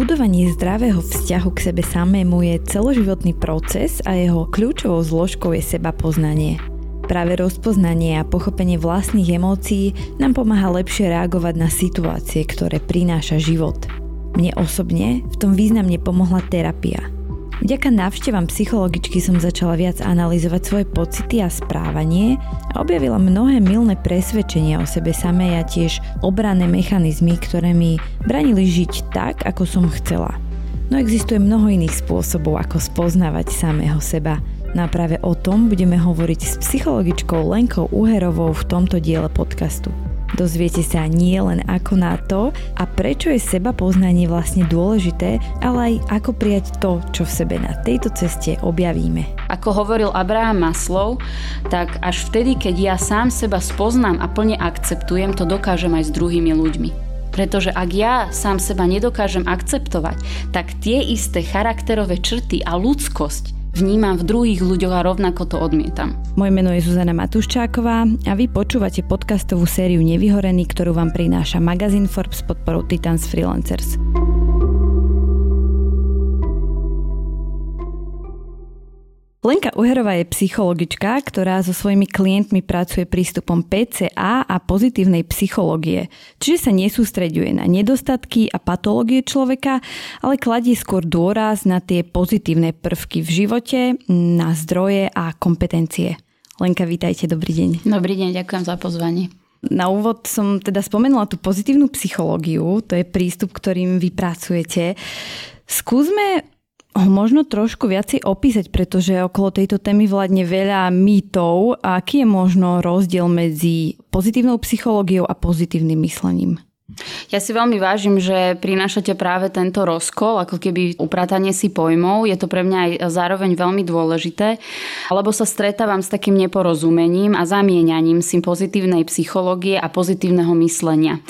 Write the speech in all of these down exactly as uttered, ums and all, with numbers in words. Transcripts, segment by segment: Budovanie zdravého vzťahu k sebe samému je celoživotný proces a jeho kľúčovou zložkou je sebapoznanie. Práve rozpoznanie a pochopenie vlastných emócií nám pomáha lepšie reagovať na situácie, ktoré prináša život. Mne osobne v tom významne pomohla terapia. Vďaka návštevám psychologičky som začala viac analyzovať svoje pocity a správanie a objavila mnohé mylné presvedčenia o sebe samej a tiež obranné mechanizmy, ktoré mi bránili žiť tak, ako som chcela. No existuje mnoho iných spôsobov, ako spoznávať samého seba. No a práve o tom budeme hovoriť s psychologičkou Lenkou Uherovou v tomto diele podcastu. Dozviete sa nie len ako na to a prečo je sebapoznanie vlastne dôležité, ale aj ako prijať to, čo v sebe na tejto ceste objavíme. Ako hovoril Abraham Maslow, tak až vtedy, keď ja sám seba spoznám a plne akceptujem, to dokážem aj s druhými ľuďmi. Pretože ak ja sám seba nedokážem akceptovať, tak tie isté charakterové črty a ľudskosť vnímam v druhých ľuďoch a rovnako to odmietam. Moje meno je Zuzana Matuščáková a vy počúvate podcastovú sériu Nevyhorený, ktorú vám prináša magazín Forbes s podporou Titans Freelancers. Lenka Uherová je psychologička, ktorá so svojimi klientmi pracuje prístupom pé cé á a pozitívnej psychológie, čiže sa nesústreďuje na nedostatky a patológie človeka, ale kladie skôr dôraz na tie pozitívne prvky v živote, na zdroje a kompetencie. Lenka, vítajte, dobrý deň. Dobrý deň, ďakujem za pozvanie. Na úvod som teda spomenula tú pozitívnu psychológiu, to je prístup, ktorým vy pracujete. Skúsme ho možno trošku viacej opísať, pretože okolo tejto témy vládne veľa mýtov. A aký je možno rozdiel medzi pozitívnou psychológiou a pozitívnym myslením? Ja si veľmi vážim, že prinášate práve tento rozkol, ako keby upratanie si pojmov. Je to pre mňa aj zároveň veľmi dôležité, lebo sa stretávam s takým neporozumením a zamieňaním si pozitívnej psychológie a pozitívneho myslenia.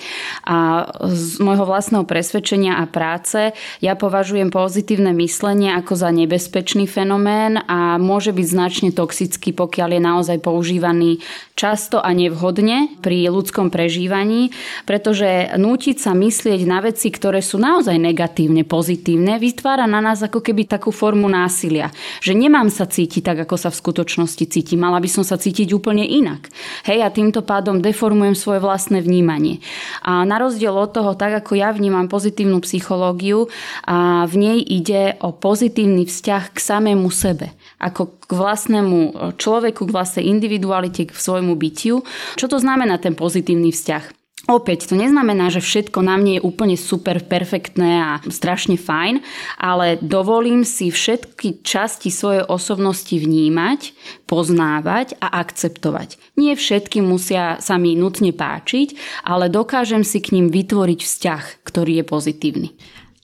A z môjho vlastného presvedčenia a práce ja považujem pozitívne myslenie ako za nebezpečný fenomén a môže byť značne toxický, pokiaľ je naozaj používaný často a nevhodne pri ľudskom prežívaní, pretože nútiť sa myslieť na veci, ktoré sú naozaj negatívne, pozitívne, vytvára na nás ako keby takú formu násilia. Že nemám sa cítiť tak, ako sa v skutočnosti cítim. Mala by som sa cítiť úplne inak. Hej, a týmto pádom deformujem svoje vlastné vnímanie. A na rozdiel od toho, tak ako ja vnímam pozitívnu psychológiu, a v nej ide o pozitívny vzťah k samému sebe. Ako k vlastnému človeku, k vlastnej individualite, k svojmu bytiu. Čo to znamená ten pozitívny vzťah? Opäť, to neznamená, že všetko na mne je úplne super, perfektné a strašne fajn, ale dovolím si všetky časti svojej osobnosti vnímať, poznávať a akceptovať. Nie všetky musia sa mi nutne páčiť, ale dokážem si k ním vytvoriť vzťah, ktorý je pozitívny.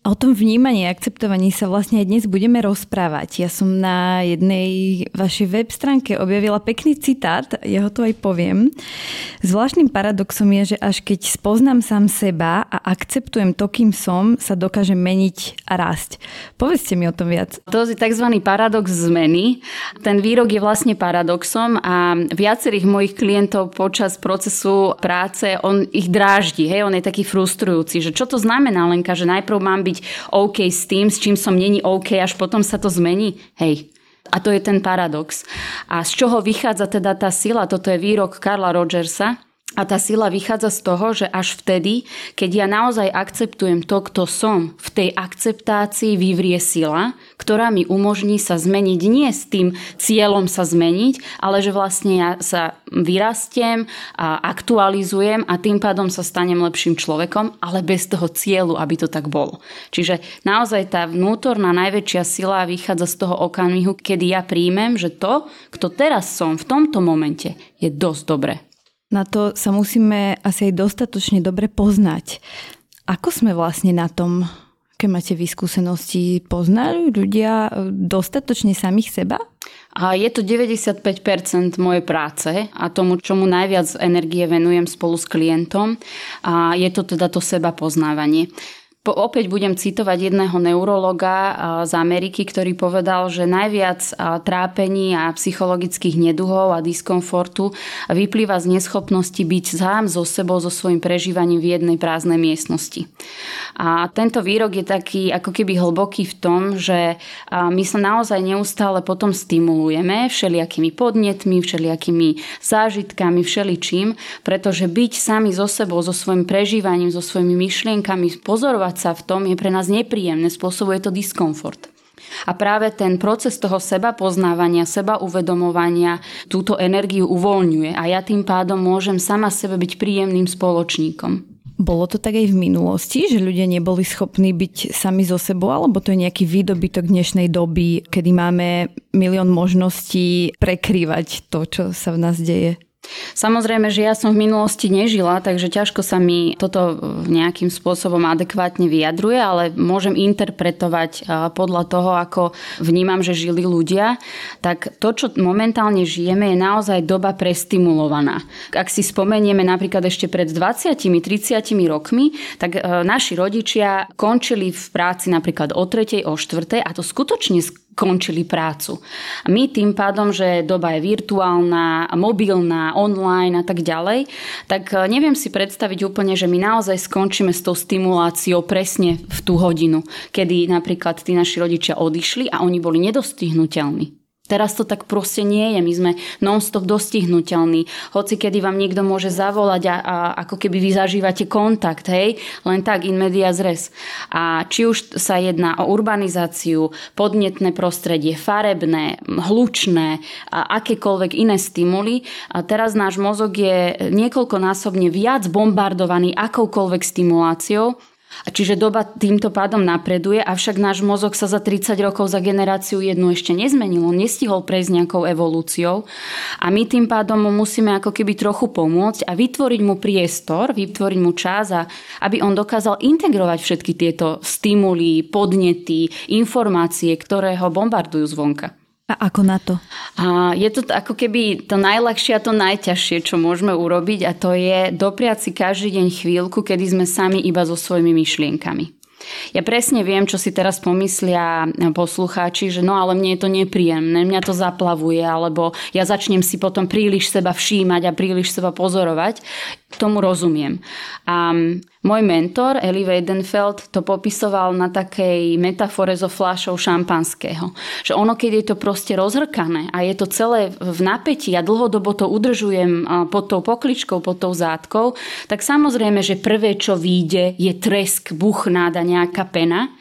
O tom vnímaní a akceptovaní sa vlastne aj dnes budeme rozprávať. Ja som na jednej vašej web stránke objavila pekný citát, ja ho tu aj poviem. Zvláštnym paradoxom je, že až keď spoznám sám seba a akceptujem to, kým som, sa dokáže meniť a rásť. Povedzte mi o tom viac. To je tzv. Paradox zmeny. Ten výrok je vlastne paradoxom a viacerých mojich klientov počas procesu práce, on ich dráždi, hej, on je taký frustrujúci, že čo to znamená, Lenka, že najprv mám byť OK s tým, s čím som není OK, až potom sa to zmení. Hej. A to je ten paradox. A z čoho vychádza teda tá sila? Toto je výrok Carla Rogersa. A tá sila vychádza z toho, že až vtedy, keď ja naozaj akceptujem to, kto som, v tej akceptácii vyvrie sila, ktorá mi umožní sa zmeniť. Nie s tým cieľom sa zmeniť, ale že vlastne ja sa vyrastiem, a aktualizujem a tým pádom sa stanem lepším človekom, ale bez toho cieľu, aby to tak bolo. Čiže naozaj tá vnútorná najväčšia sila vychádza z toho okamihu, kedy ja príjmem, že to, kto teraz som v tomto momente, je dosť dobré. Na to sa musíme asi aj dostatočne dobre poznať. Ako sme vlastne na tom, keď máte skúsenosti, poznajú ľudia dostatočne samých seba? A je to deväťdesiatpäť percent mojej práce a tomu, čomu najviac energie venujem spolu s klientom. A je to teda to sebapoznávanie. Opäť budem citovať jedného neurologa z Ameriky, ktorý povedal, že najviac trápení a psychologických neduhov a diskomfortu vyplýva z neschopnosti byť sám so sebou, so svojím prežívaním v jednej prázdnej miestnosti. A tento výrok je taký ako keby hlboký v tom, že my sa naozaj neustále potom stimulujeme všelijakými podnetmi, všelijakými zážitkami, všeličím, pretože byť sami so sebou, so svojím prežívaním, so svojimi myšlienkami, pozorovať sa v tom je pre nás nepríjemné, spôsobuje to diskomfort. A práve ten proces toho seba poznávania, seba uvedomovania túto energiu uvoľňuje a ja tým pádom môžem sama sebe byť príjemným spoločníkom. Bolo to tak aj v minulosti, že ľudia neboli schopní byť sami so sebou, alebo to je nejaký výdobytok dnešnej doby, kedy máme milión možností prekrývať to, čo sa v nás deje? Samozrejme, že ja som v minulosti nežila, takže ťažko sa mi toto nejakým spôsobom adekvátne vyjadruje, ale môžem interpretovať podľa toho, ako vnímam, že žili ľudia. Tak to, čo momentálne žijeme, je naozaj doba prestimulovaná. Ak si spomenieme napríklad ešte pred dvadsiatimi tridsiatimi rokmi, tak naši rodičia končili v práci napríklad o tretej, o štvrtej a to skutočne končili prácu. A my tým pádom, že doba je virtuálna, mobilná, online a tak ďalej, tak neviem si predstaviť úplne, že my naozaj skončíme s tou stimuláciou presne v tú hodinu, kedy napríklad tí naši rodičia odišli a oni boli nedostihnuteľní. Teraz to tak proste nie je. My sme non-stop dostihnuteľní. Hoci kedy vám niekto môže zavolať a, a ako keby vy zažívate kontakt, hej? Len tak in medias res. A či už sa jedná o urbanizáciu, podnetné prostredie, farebné, hlučné a akékoľvek iné stimuly. A teraz náš mozog je niekoľkonásobne viac bombardovaný akoukoľvek stimuláciou. Čiže doba týmto pádom napreduje, avšak náš mozog sa za tridsať rokov za generáciu jednu ešte nezmenil, on nestihol prejsť nejakou evolúciou a my tým pádom mu musíme ako keby trochu pomôcť a vytvoriť mu priestor, vytvoriť mu čas, a aby on dokázal integrovať všetky tieto stimuly, podnety, informácie, ktoré ho bombardujú zvonka. A ako na to? A je to ako keby to najľahšie a to najťažšie, čo môžeme urobiť, a to je dopriať si každý deň chvíľku, kedy sme sami iba so svojimi myšlienkami. Ja presne viem, čo si teraz pomyslia poslucháči, že no ale mne je to nepríjemné, mňa to zaplavuje, alebo ja začnem si potom príliš seba všímať a príliš seba pozorovať. Tomu rozumiem. A môj mentor Eli Weidenfeld to popisoval na takej metafore so fľašou šampanského. Že ono, keď je to proste rozhrkané a je to celé v napätí a dlhodobo to udržujem pod tou pokličkou, pod tou zátkou, tak samozrejme, že prvé, čo vyjde, je tresk, buchnáda, nejaká pena,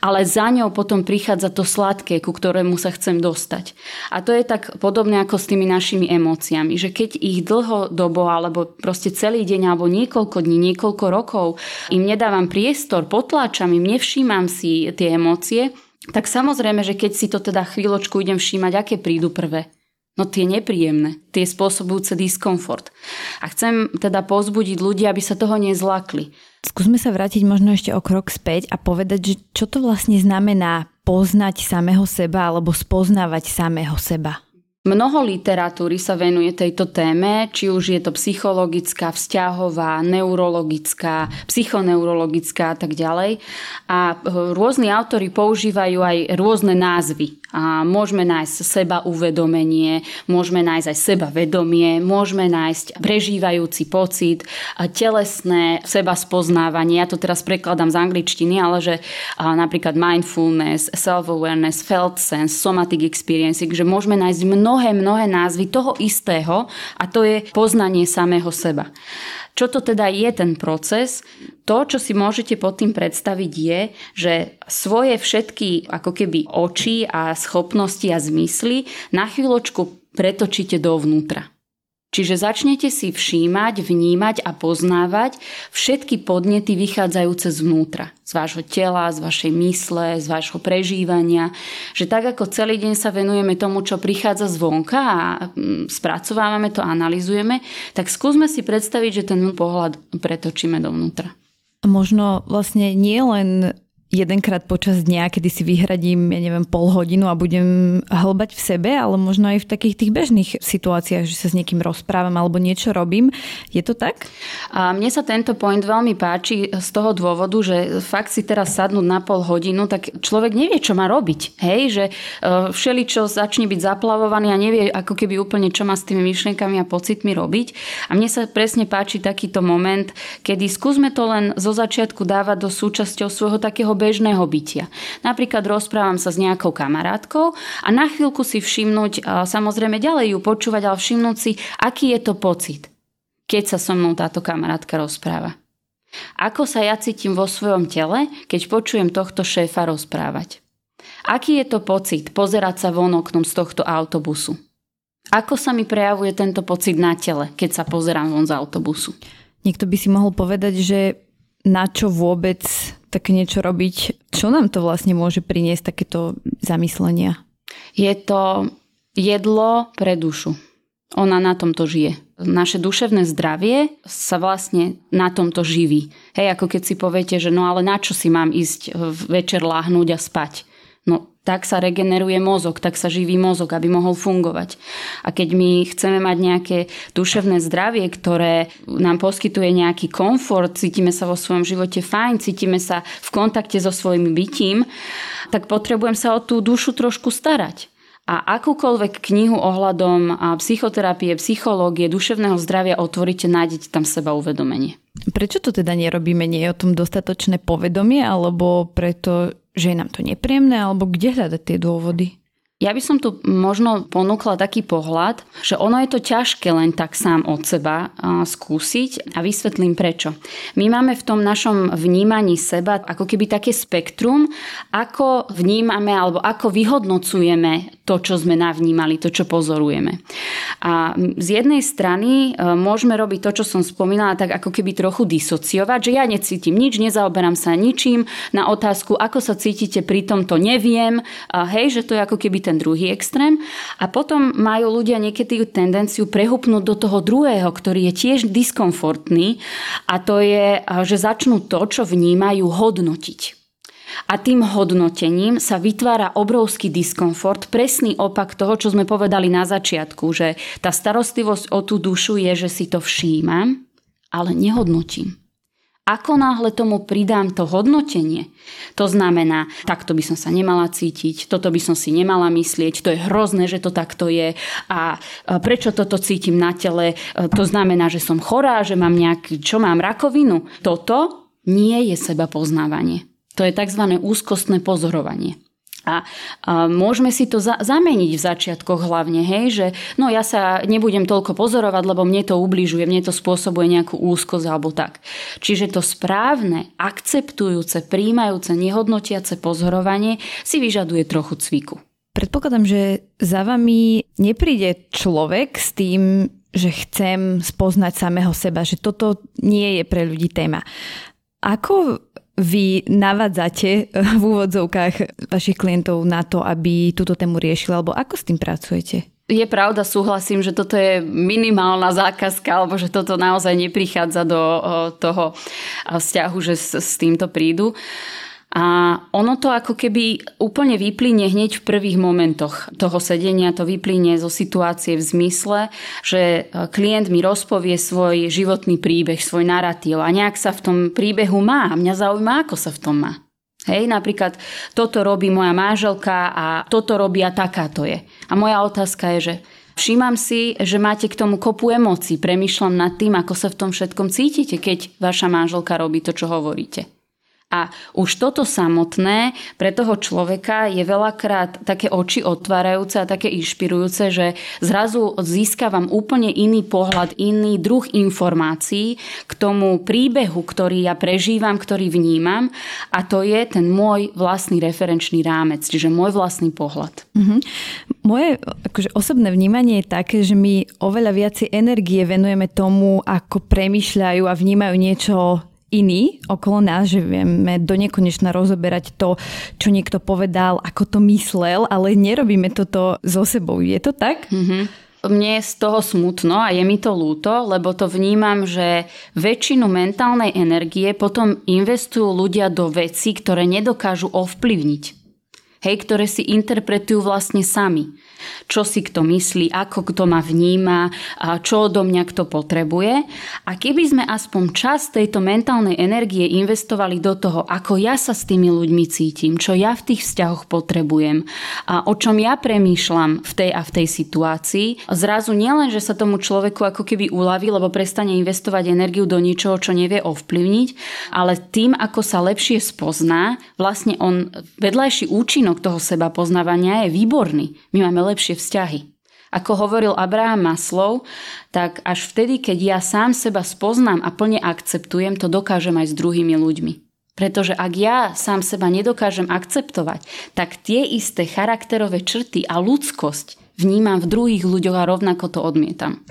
ale za ňou potom prichádza to sladké, ku ktorému sa chcem dostať. A to je tak podobné ako s tými našimi emóciami, že keď ich dlhodobo alebo proste celý deň alebo niekoľko dní, niekoľko rokov im nedávam priestor, potláčam im, nevšímam si tie emócie, tak samozrejme, že keď si to teda chvíľočku idem všímať, aké prídu prvé. No tie nepríjemné, tie spôsobujúce diskomfort. A chcem teda povzbudiť ľudí, aby sa toho nezlákli. Skúsme sa vrátiť možno ešte o krok späť a povedať, že čo to vlastne znamená poznať samého seba alebo spoznávať samého seba. Mnoho literatúry sa venuje tejto téme, či už je to psychologická, vzťahová, neurologická, psychoneurologická a tak ďalej. A rôzni autori používajú aj rôzne názvy. A môžeme nájsť seba uvedomenie, môžeme nájsť aj sebavedomie, môžeme nájsť prežívajúci pocit, telesné seba spoznávanie. Ja to teraz prekladám z angličtiny, ale že napríklad mindfulness, self-awareness, felt sense, somatic experiencing, že môžeme nájsť mnohé, mnohé názvy toho istého a to je poznanie samého seba. Čo to teda je ten proces? To, čo si môžete pod tým predstaviť je, že svoje všetky ako keby oči a schopnosti a zmysly na chvíľočku pretočíte dovnútra. Čiže začnete si všímať, vnímať a poznávať všetky podnety vychádzajúce zvnútra. Z vášho tela, z vašej mysle, z vášho prežívania. Že tak ako celý deň sa venujeme tomu, čo prichádza zvonka a spracovávame to, analyzujeme, tak skúsme si predstaviť, že ten pohľad pretočíme dovnútra. Možno vlastne nie len jedenkrát počas dňa, kedy si vyhradím, ja neviem, pol hodinu a budem hlbať v sebe, ale možno aj v takých tých bežných situáciách, že sa s niekým rozprávam alebo niečo robím. Je to tak? A mne sa tento point veľmi páči z toho dôvodu, že fakt si teraz sadnúť na pol hodinu, tak človek nevie, čo má robiť. Hej, že všeličo začne byť zaplavovaný a nevie ako keby úplne, čo má s tými myšlienkami a pocitmi robiť. A mne sa presne páči takýto moment, kedy skúsme to len zo začiatku dávať do súčasťou svojho takého bežného bytia. Napríklad rozprávam sa s nejakou kamarátkou a na chvíľku si všimnúť, samozrejme ďalej ju počúvať, ale všimnúť si, aký je to pocit, keď sa so mnou táto kamarátka rozpráva. Ako sa ja cítim vo svojom tele, keď počujem tohto šéfa rozprávať. Aký je to pocit pozerať sa von oknom z tohto autobusu. Ako sa mi prejavuje tento pocit na tele, keď sa pozerám von z autobusu. Niekto by si mohol povedať, že na čo vôbec také niečo robiť? Čo nám to vlastne môže priniesť takéto zamyslenia? Je to jedlo pre dušu. Ona na tomto žije. Naše duševné zdravie sa vlastne na tomto živí. Hej, ako keď si poviete, že no ale na čo si mám ísť večer láhnúť a spať? No tak sa regeneruje mozog, tak sa živí mozog, aby mohol fungovať. A keď my chceme mať nejaké duševné zdravie, ktoré nám poskytuje nejaký komfort, cítime sa vo svojom živote fajn, cítime sa v kontakte so svojim bytím, tak potrebujem sa o tú dušu trošku starať. A akúkoľvek knihu ohľadom psychoterapie, psychológie, duševného zdravia otvoríte, nájdete tam seba uvedomenie. Prečo to teda nerobíme? Nie je o tom dostatočné povedomie, alebo preto, že je nám to nepríjemné, alebo kde hľadať tie dôvody? Ja by som tu možno ponúkla taký pohľad, že ono je to ťažké len tak sám od seba skúsiť a vysvetlím prečo. My máme v tom našom vnímaní seba ako keby také spektrum, ako vnímame alebo ako vyhodnocujeme to, čo sme navnímali, to, čo pozorujeme. A z jednej strany môžeme robiť to, čo som spomínala, tak ako keby trochu disociovať, že ja necítim nič, nezaoberám sa ničím, na otázku, ako sa cítite pri tom, to neviem, hej, že to je ako keby ten druhý extrém a potom majú ľudia niekedy tendenciu prehupnúť do toho druhého, ktorý je tiež diskomfortný a to je, že začnú to, čo vnímajú, hodnotiť. A tým hodnotením sa vytvára obrovský diskomfort, presný opak toho, čo sme povedali na začiatku, že tá starostlivosť o tú dušu je, že si to všímam, ale nehodnotím. Ako náhle tomu pridám to hodnotenie, to znamená, takto by som sa nemala cítiť, toto by som si nemala myslieť, to je hrozné, že to takto je a prečo toto cítim na tele, to znamená, že som chorá, že mám nejaký, čo mám, rakovinu. Toto nie je sebapoznávanie. To je tzv. Úzkostné pozorovanie. A, a môžeme si to za, zameniť v začiatkoch hlavne, hej, že no ja sa nebudem toľko pozorovať, lebo mne to ubližuje, mne to spôsobuje nejakú úzkosť alebo tak. Čiže to správne, akceptujúce, prijímajúce, nehodnotiace pozorovanie si vyžaduje trochu cviku. Predpokladám, že za vami nepríde človek s tým, že chcem spoznať samého seba, že toto nie je pre ľudí téma. Ako vy navádzate v úvodzovkách vašich klientov na to, aby túto tému riešili, alebo ako s tým pracujete? Je pravda, súhlasím, že toto je minimálna zákazka, alebo že toto naozaj neprichádza do toho vzťahu, že s týmto prídu. A ono to ako keby úplne vyplynie hneď v prvých momentoch toho sedenia, to vyplynie zo situácie v zmysle, že klient mi rozpovie svoj životný príbeh, svoj narratív a nejak sa v tom príbehu má. Mňa zaujíma, ako sa v tom má. Hej, napríklad toto robí moja manželka a toto robí a taká to je. A moja otázka je, že všímam si, že máte k tomu kopu emócií. Premýšľam nad tým, ako sa v tom všetkom cítite, keď vaša manželka robí to, čo hovoríte. A už toto samotné pre toho človeka je veľakrát také oči otvárajúce a také inšpirujúce, že zrazu získavam úplne iný pohľad, iný druh informácií k tomu príbehu, ktorý ja prežívam, ktorý vnímam a to je ten môj vlastný referenčný rámec, čiže môj vlastný pohľad. Mm-hmm. Moje akože, osobné vnímanie je také, že my oveľa viacej energie venujeme tomu, ako premýšľajú a vnímajú niečo iní okolo nás, že vieme donekonečna rozoberať to, čo niekto povedal, ako to myslel, ale nerobíme toto so sebou. Je to tak? Mm-hmm. mne je z toho smutno a je mi to ľúto, lebo to vnímam, že väčšinu mentálnej energie potom investujú ľudia do vecí, ktoré nedokážu ovplyvniť. Hej, ktoré si interpretujú vlastne sami. Čo si kto myslí, ako kto ma vníma, čo odo mňa kto potrebuje. A keby sme aspoň čas tejto mentálnej energie investovali do toho, ako ja sa s tými ľuďmi cítim, čo ja v tých vzťahoch potrebujem a o čom ja premýšľam v tej a v tej situácii, zrazu nielen, že sa tomu človeku ako keby uľaví, lebo prestane investovať energiu do niečoho, čo nevie ovplyvniť, ale tým, ako sa lepšie spozná, vlastne on vedľajší účinok toho seba poznávania je výborný. My máme lepšie vzťahy. Ako hovoril Abraham Maslow, tak až vtedy, keď ja sám seba spoznám a plne akceptujem, to dokážem aj s druhými ľuďmi. Pretože ak ja sám seba nedokážem akceptovať, tak tie isté charakterové črty a ľudskosť vnímam v druhých ľuďoch a rovnako to odmietam.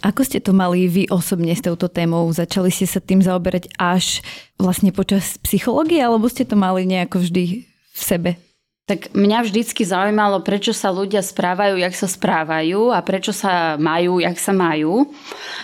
Ako ste to mali vy osobne s touto témou? Začali ste sa tým zaoberať až vlastne počas psychológie, alebo ste to mali nejako vždy v sebe? Tak mňa vždycky zaujímalo, prečo sa ľudia správajú, jak sa správajú a prečo sa majú, jak sa majú.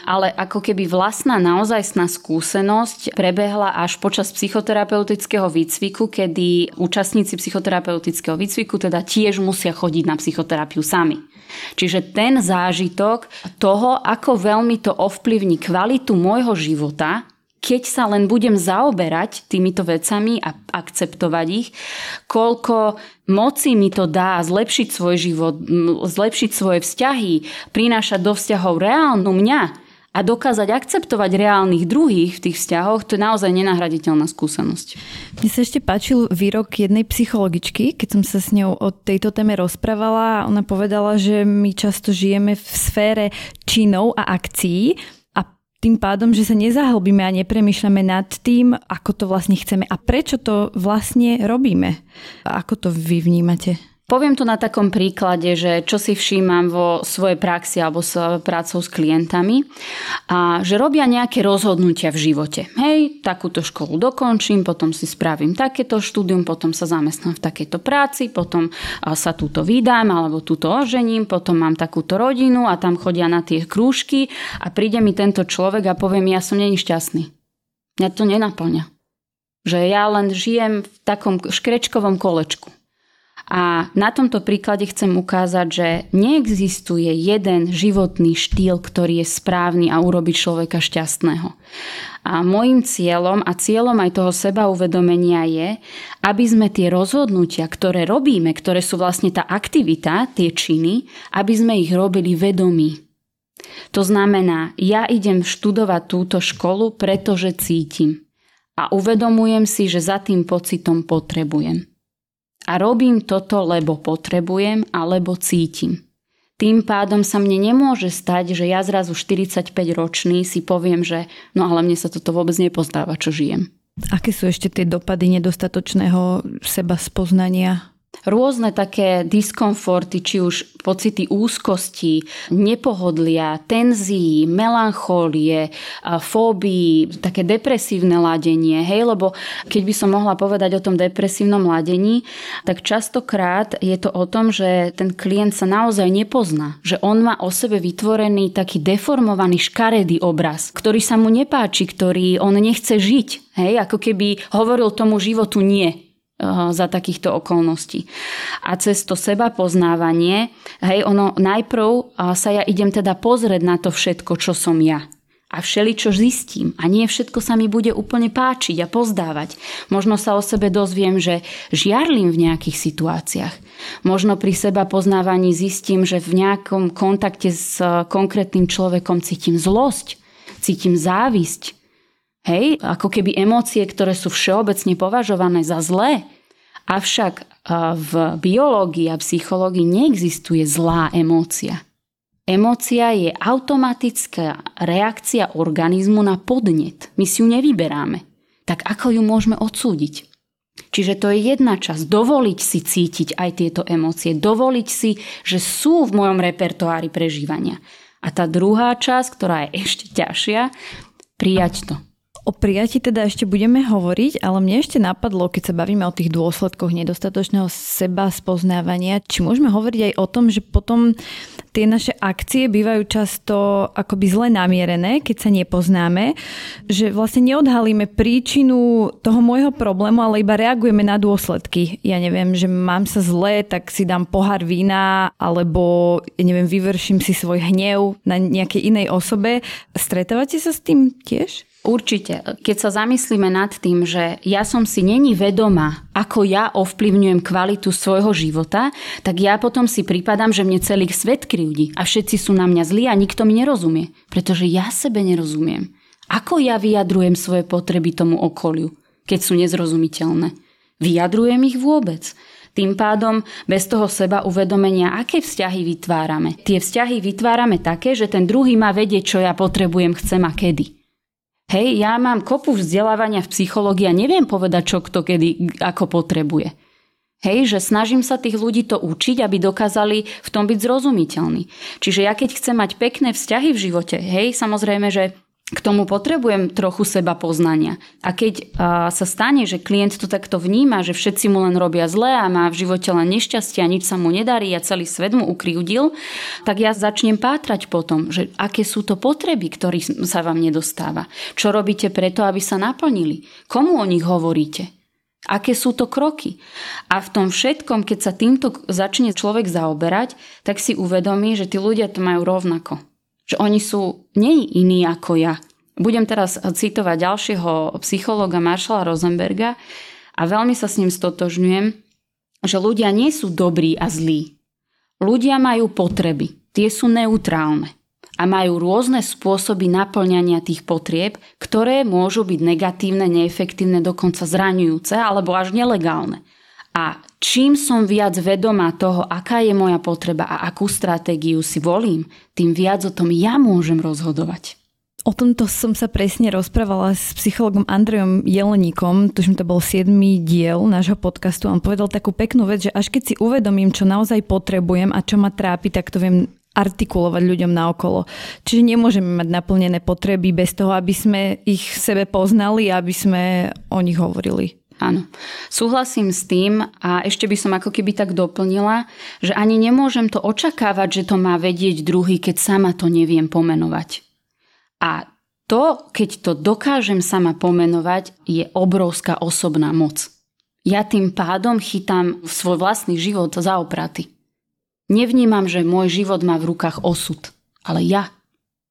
Ale ako keby vlastná naozajstná skúsenosť prebehla až počas psychoterapeutického výcviku, kedy účastníci psychoterapeutického výcviku teda tiež musia chodiť na psychoterapiu sami. Čiže ten zážitok toho, ako veľmi to ovplyvní kvalitu môjho života, keď sa len budem zaoberať týmito vecami a akceptovať ich, koľko moci mi to dá zlepšiť svoj život, zlepšiť svoje vzťahy, prinášať do vzťahov reálnu mňa a dokázať akceptovať reálnych druhých v tých vzťahoch, to je naozaj nenahraditeľná skúsenosť. Mne sa ešte páčil výrok jednej psychologičky, keď som sa s ňou o tejto téme rozprávala. Ona povedala, že my často žijeme v sfére činov a akcií, tým pádom, že sa nezahlbíme a nepremýšľame nad tým, ako to vlastne chceme a prečo to vlastne robíme. Ako to vy vnímate? Poviem to na takom príklade, že čo si všímam vo svojej praxi alebo s prácou s klientami, a že robia nejaké rozhodnutia v živote. Hej, takúto školu dokončím, potom si spravím takéto štúdium, potom sa zamestnám v takejto práci, potom sa túto vydám alebo túto ožením, potom mám takúto rodinu a tam chodia na tie krúžky a príde mi tento človek a povie mi, ja som není šťastný. Mňa to nenapĺňa. Že ja len žijem v takom škrečkovom kolečku. A na tomto príklade chcem ukázať, že neexistuje jeden životný štýl, ktorý je správny a urobí človeka šťastného. A môjim cieľom a cieľom aj toho sebauvedomenia je, aby sme tie rozhodnutia, ktoré robíme, ktoré sú vlastne tá aktivita, tie činy, aby sme ich robili vedomí. To znamená, ja idem študovať túto školu, pretože cítim. A uvedomujem si, že za tým pocitom potrebujem. A robím toto, lebo potrebujem alebo cítim. Tým pádom sa mne nemôže stať, že ja zrazu štyridsaťpäťročný si poviem, že no ale mne sa toto vôbec nepozdáva, čo žijem. Aké sú ešte tie dopady nedostatočného seba spoznania? Rôzne také diskomforty, či už pocity úzkosti, nepohodlia, tenzií, melanchólie, fóbii, také depresívne ladenie. Hej, lebo keď by som mohla povedať o tom depresívnom ladení, tak častokrát je to o tom, že ten klient sa naozaj nepozná. Že on má o sebe vytvorený taký deformovaný, škaredý obraz, ktorý sa mu nepáči, ktorý on nechce žiť. Hej, ako keby hovoril tomu životu nie za takýchto okolností. A cez to seba poznávanie, hej, ono najprv sa ja idem teda pozrieť na to všetko, čo som ja. A všeličo zistím. A nie všetko sa mi bude úplne páčiť a pozdávať. Možno sa o sebe dozviem, že žiarlim v nejakých situáciách. Možno pri seba poznávaní zistím, že v nejakom kontakte s konkrétnym človekom cítim zlosť, cítim závisť. Hej, ako keby emócie, ktoré sú všeobecne považované za zlé. Avšak v biológii a psychológii neexistuje zlá emócia. Emócia je automatická reakcia organizmu na podnet. My si ju nevyberáme. Tak ako ju môžeme odsúdiť? Čiže to je jedna časť. Dovoliť si cítiť aj tieto emócie. Dovoliť si, že sú v mojom repertoári prežívania. A tá druhá časť, ktorá je ešte ťažšia, prijať to. O prijatí teda ešte budeme hovoriť, ale mne ešte napadlo, keď sa bavíme o tých dôsledkoch nedostatočného seba spoznávania, či môžeme hovoriť aj o tom, že potom tie naše akcie bývajú často akoby zle namierené, keď sa nepoznáme, že vlastne neodhalíme príčinu toho môjho problému, ale iba reagujeme na dôsledky. Ja neviem, že mám sa zle, tak si dám pohár vína, alebo ja neviem, vyvrším si svoj hnev na nejakej inej osobe. Stretávate sa s tým tiež? Určite. Keď sa zamyslíme nad tým, že ja som si není vedomá, ako ja ovplyvňujem kvalitu svojho života, tak ja potom si pripadám, že mne celý svet krivdí a všetci sú na mňa zlí a nikto mi nerozumie. Pretože ja sebe nerozumiem. Ako ja vyjadrujem svoje potreby tomu okoliu, keď sú nezrozumiteľné? Vyjadrujem ich vôbec? Tým pádom bez toho seba uvedomenia, aké vzťahy vytvárame. Tie vzťahy vytvárame také, že ten druhý má vedieť, čo ja potrebujem, chcem a kedy. Hej, ja mám kopu vzdelávania v psychológii a neviem povedať, čo kto kedy ako potrebuje. Hej, že snažím sa tých ľudí to učiť, aby dokázali v tom byť zrozumiteľní. Čiže ja keď chcem mať pekné vzťahy v živote, hej, samozrejme, že k tomu potrebujem trochu seba poznania. A keď a, sa stane, že klient to takto vníma, že všetci mu len robia zle a má v živote len nešťastie a nič sa mu nedarí a celý svet mu ukrivdil, tak ja začnem pátrať potom, že aké sú to potreby, ktorých sa vám nedostáva. Čo robíte preto, aby sa naplnili? Komu o nich hovoríte? Aké sú to kroky? A v tom všetkom, keď sa týmto začne človek zaoberať, tak si uvedomí, že tí ľudia to majú rovnako. Že oni sú nie iní ako ja. Budem teraz citovať ďalšieho psychológa Marshalla Rosenberga a veľmi sa s ním stotožňujem, že ľudia nie sú dobrí a zlí. Ľudia majú potreby, tie sú neutrálne a majú rôzne spôsoby naplňania tých potrieb, ktoré môžu byť negatívne, neefektívne, dokonca zraňujúce alebo až nelegálne. A čím som viac vedomá toho, aká je moja potreba a akú stratégiu si volím, tým viac o tom ja môžem rozhodovať. O tomto som sa presne rozprávala s psychologom Andrejom Jeleníkom, tuším to bol siedmy diel nášho podcastu. On povedal takú peknú vec, že až keď si uvedomím, čo naozaj potrebujem a čo ma trápi, tak to viem artikulovať ľuďom naokolo. Čiže nemôžeme mať naplnené potreby bez toho, aby sme ich sebe poznali a aby sme o nich hovorili. Áno, súhlasím s tým a ešte by som ako keby tak doplnila, že ani nemôžem to očakávať, že to má vedieť druhý, keď sama to neviem pomenovať. A to, keď to dokážem sama pomenovať, je obrovská osobná moc. Ja tým pádom chytám svoj vlastný život za opraty. Nevnímam, že môj život má v rukách osud, ale ja.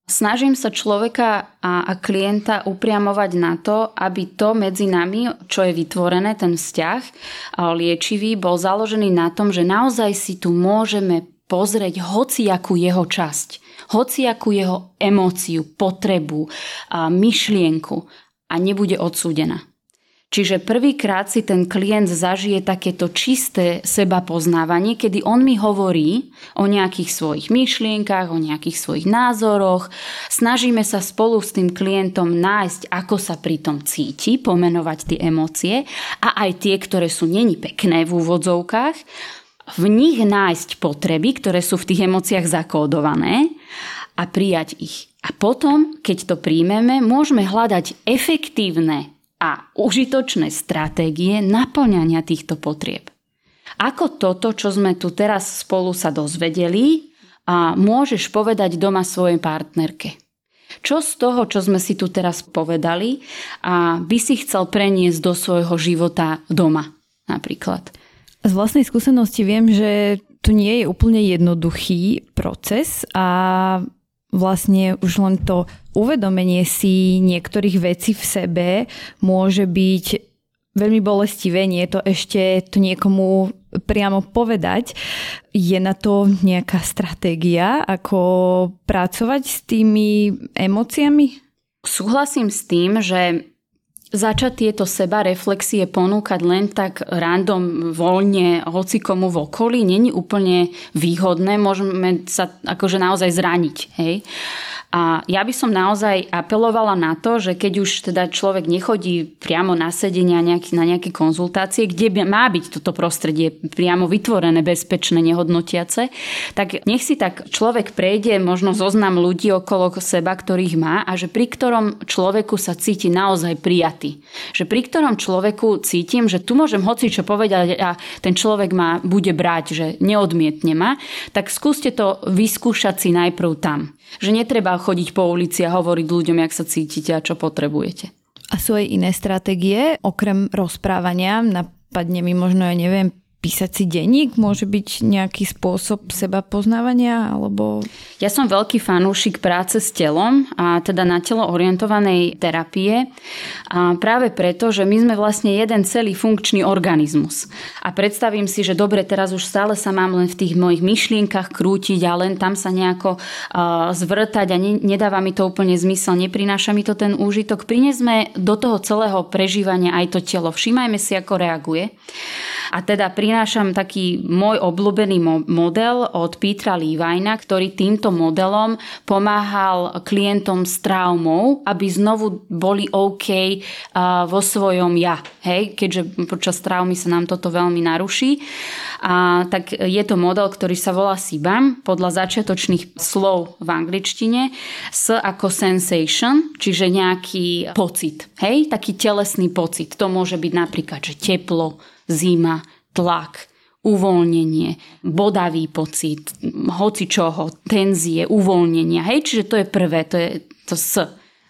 Snažím sa človeka a, a klienta upriamovať na to, aby to medzi nami, čo je vytvorené, ten vzťah liečivý, bol založený na tom, že naozaj si tu môžeme pozrieť hociakú jeho časť, hociakú jeho emóciu, potrebu, a myšlienku a nebude odsúdená. Čiže prvýkrát si ten klient zažije takéto čisté sebapoznávanie, kedy on mi hovorí o nejakých svojich myšlienkach, o nejakých svojich názoroch. Snažíme sa spolu s tým klientom nájsť, ako sa pri tom cíti, pomenovať tie emócie a aj tie, ktoré sú neni pekné v úvodzovkách, v nich nájsť potreby, ktoré sú v tých emóciách zakódované a prijať ich. A potom, keď to príjmeme, môžeme hľadať efektívne a užitočné stratégie naplňania týchto potrieb. Ako toto, čo sme tu teraz spolu sa dozvedeli, a môžeš povedať doma svojej partnerke? Čo z toho, čo sme si tu teraz povedali, a by si chcel preniesť do svojho života doma napríklad? Z vlastnej skúsenosti viem, že to nie je úplne jednoduchý proces a vlastne už len to uvedomenie si niektorých vecí v sebe môže byť veľmi bolestivé, nie je to ešte to niekomu priamo povedať. Je na to nejaká stratégia, ako pracovať s tými emóciami? Súhlasím s tým, že začať tieto seba reflexie ponúkať len tak random, voľne, hocikomu v okolí, není úplne výhodné. Môžeme sa akože naozaj zraniť. Hej? A ja by som naozaj apelovala na to, že keď už teda človek nechodí priamo na sedenia nejaký, na nejaké konzultácie, kde má byť toto prostredie priamo vytvorené, bezpečné, nehodnotiace, tak nech si tak človek prejde možno zoznam ľudí okolo seba, ktorých má, a že pri ktorom človeku sa cíti naozaj prijatý. Že pri ktorom človeku cítim, že tu môžem hocičo povedať a ten človek ma bude brať, že neodmietne ma, tak skúste to vyskúšať si najprv tam. Že netreba chodiť po ulici a hovoriť ľuďom, jak sa cítite a čo potrebujete. A sú aj iné stratégie, okrem rozprávania, napadne mi možno, ja neviem, písať si denník, môže byť nejaký spôsob seba poznávania, alebo... Ja som veľký fanúšik práce s telom, a teda na telo orientovanej terapie, a práve preto, že my sme vlastne jeden celý funkčný organizmus. A predstavím si, že dobre, teraz už stále sa mám len v tých mojich myšlienkach krútiť a len tam sa nejako uh, zvrtať a ne, nedáva mi to úplne zmysel, neprináša mi to ten úžitok. Prinesme do toho celého prežívania aj to telo. Všímajme si, ako reaguje. A teda prinášam taký môj obľúbený model od Petera Levina, ktorý týmto modelom pomáhal klientom s traumou, aby znovu boli OK vo svojom ja. Hej? Keďže počas traumy sa nám toto veľmi naruší. A tak je to model, ktorý sa volá SIBAM, podľa začiatočných slov v angličtine. S ako sensation, čiže nejaký pocit. Hej? Taký telesný pocit. To môže byť napríklad, že teplo, zima, tlak, uvoľnenie, bodavý pocit, hocičoho, tenzie, uvoľnenia. Hej, čiže to je prvé, to je to S.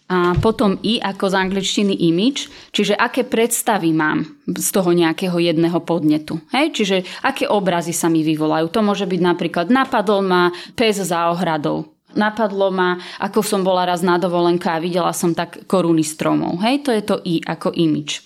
A potom I ako z angličtiny image, čiže aké predstavy mám z toho nejakého jedného podnetu. Hej, čiže aké obrazy sa mi vyvolajú. To môže byť napríklad napadol ma pes za ohradou. Napadlo ma, ako som bola raz na dovolenke a videla som tak koruny stromov. Hej, to je to I ako image.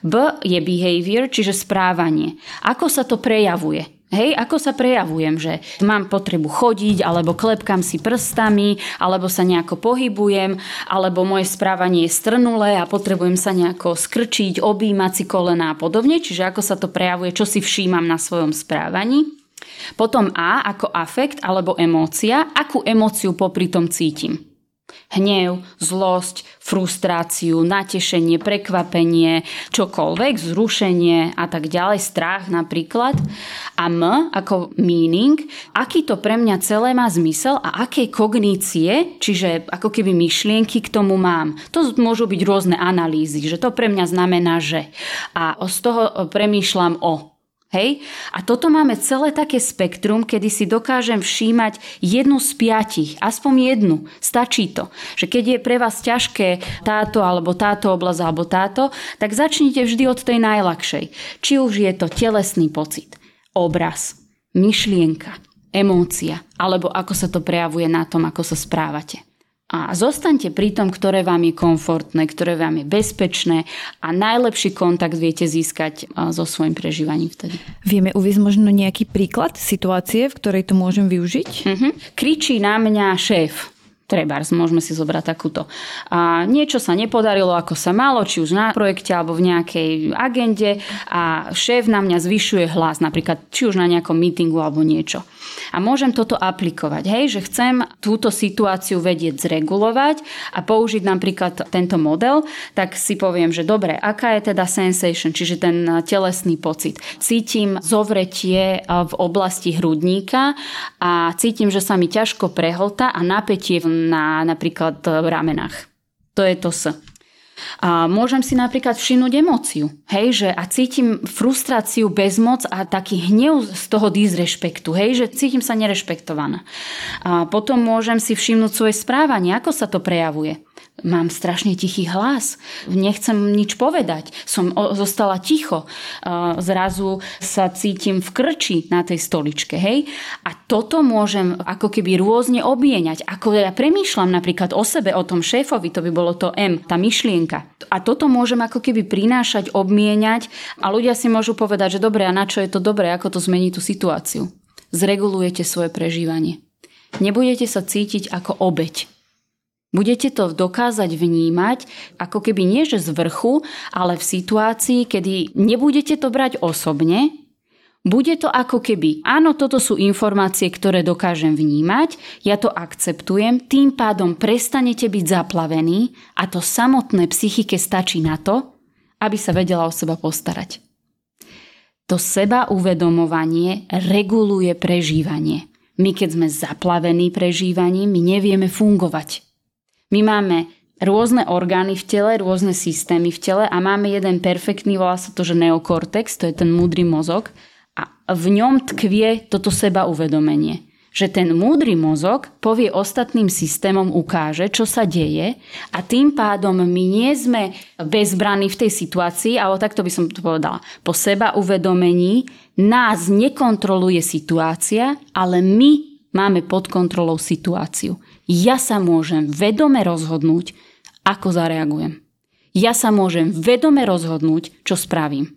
B je behavior, čiže správanie. Ako sa to prejavuje? Hej, ako sa prejavujem, že mám potrebu chodiť, alebo klepkám si prstami, alebo sa nejako pohybujem, alebo moje správanie je strnulé a potrebujem sa nejako skrčiť, objímať si kolena a podobne. Čiže ako sa to prejavuje, čo si všímam na svojom správaní. Potom A ako afekt alebo emócia, akú emóciu popri tom cítim. Hnev, zlosť, frustráciu, natešenie, prekvapenie, čokoľvek, zrušenie a tak ďalej, strach napríklad. A M ako meaning, aký to pre mňa celé má zmysel a aké kognície, čiže ako keby myšlienky k tomu mám. To môžu byť rôzne analýzy, že to pre mňa znamená, že. A z toho premýšľam o. Hej? A toto máme celé také spektrum, kedy si dokážem všímať jednu z piatich, aspoň jednu, stačí to. Že keď je pre vás ťažké táto alebo táto oblasť alebo táto, tak začnite vždy od tej najľahšej. Či už je to telesný pocit, obraz, myšlienka, emócia, alebo ako sa to prejavuje na tom, ako sa správate. A zostaňte pri tom, ktoré vám je komfortné, ktoré vám je bezpečné, a najlepší kontakt viete získať so svojím prežívaním vtedy. Vieme uviesť možno nejaký príklad situácie, v ktorej to môžem využiť? Mhm. Kričí na mňa šéf. Trebárs, môžeme si zobrať takúto. A niečo sa nepodarilo, ako sa malo, či už na projekte alebo v nejakej agende, a šéf na mňa zvyšuje hlas, napríklad či už na nejakom meetingu alebo niečo. A môžem toto aplikovať, hej, že chcem túto situáciu vedieť zregulovať a použiť napríklad tento model, tak si poviem, že dobre, aká je teda sensation, čiže ten telesný pocit. Cítim zovretie v oblasti hrudníka a cítim, že sa mi ťažko prehltá a napätie v na napríklad v ramenách. To je to S. A môžem si napríklad všimnúť emóciu. Hej, že a cítim frustráciu, bezmoc a taký hnev z toho disrešpektu. Hej, že cítim sa nerešpektovaná. A potom môžem si všimnúť svoje správanie. Ako sa to prejavuje? Mám strašne tichý hlas, nechcem nič povedať, som o, zostala ticho, zrazu sa cítim v krči na tej stoličke, hej. A toto môžem ako keby rôzne obmieniať. Ako ja premýšľam napríklad o sebe, o tom šéfovi, to by bolo to M, tá myšlienka. A toto môžem ako keby prinášať, obmieniať, a ľudia si môžu povedať, že dobre, a na čo je to dobre, ako to zmení tú situáciu. Zregulujete svoje prežívanie. Nebudete sa cítiť ako obeť. Budete to dokázať vnímať ako keby nie že z vrchu, ale v situácii, kedy nebudete to brať osobne, Bude to ako keby, áno, toto sú informácie, ktoré dokážem vnímať, ja to akceptujem, tým pádom prestanete byť zaplavený a to samotné psychike stačí na to, aby sa vedela o seba postarať. To seba uvedomovanie reguluje prežívanie. My keď sme zaplavení prežívaním, my nevieme fungovať. My máme rôzne orgány v tele, rôzne systémy v tele a máme jeden perfektný, volá sa to, že neokortex, to je ten múdry mozog a v ňom tkvie toto seba uvedomenie. Že ten múdry mozog povie ostatným systémom, ukáže, čo sa deje a tým pádom my nie sme bezbraní v tej situácii, ale takto by som to povedala. Po seba uvedomení nás nekontroluje situácia, ale my máme pod kontrolou situáciu. Ja sa môžem vedome rozhodnúť, ako zareagujem. Ja sa môžem vedome rozhodnúť, čo spravím.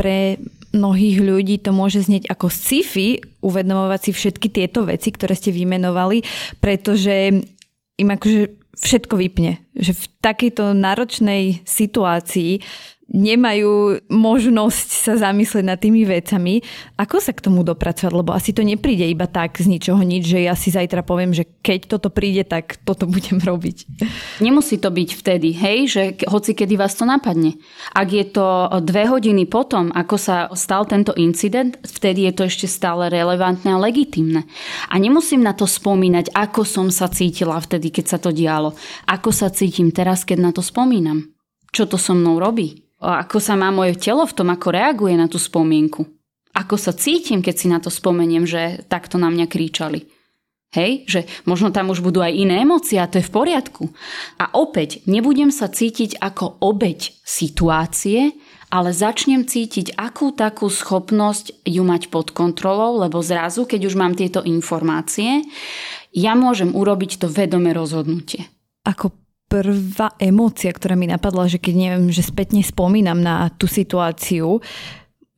Pre mnohých ľudí to môže znieť ako sci-fi, uvedomovať si všetky tieto veci, ktoré ste vymenovali, pretože im akože všetko vypne. Že v takejto náročnej situácii nemajú možnosť sa zamyslieť nad tými vecami. Ako sa k tomu dopracovať? Lebo asi to nepríde iba tak z ničoho nič, že ja si zajtra poviem, že keď toto príde, tak toto budem robiť. Nemusí to byť vtedy, hej, že hoci kedy vás to napadne. Ak je to dve hodiny potom, ako sa stal tento incident, vtedy je to ešte stále relevantné a legitímne. A nemusím na to spomínať, ako som sa cítila vtedy, keď sa to dialo. Ako sa cítim teraz, keď na to spomínam. Čo to so mnou robí? Ako sa má moje telo v tom, ako reaguje na tú spomienku. Ako sa cítim, keď si na to spomeniem, že takto na mňa kričali. Hej, že možno tam už budú aj iné emócie a to je v poriadku. A opäť, nebudem sa cítiť ako obeť situácie, ale začnem cítiť akú takú schopnosť ju mať pod kontrolou, lebo zrazu, keď už mám tieto informácie, ja môžem urobiť to vedomé rozhodnutie. Ako prvá emócia, ktorá mi napadla, že keď neviem, že spätne spomínam na tú situáciu,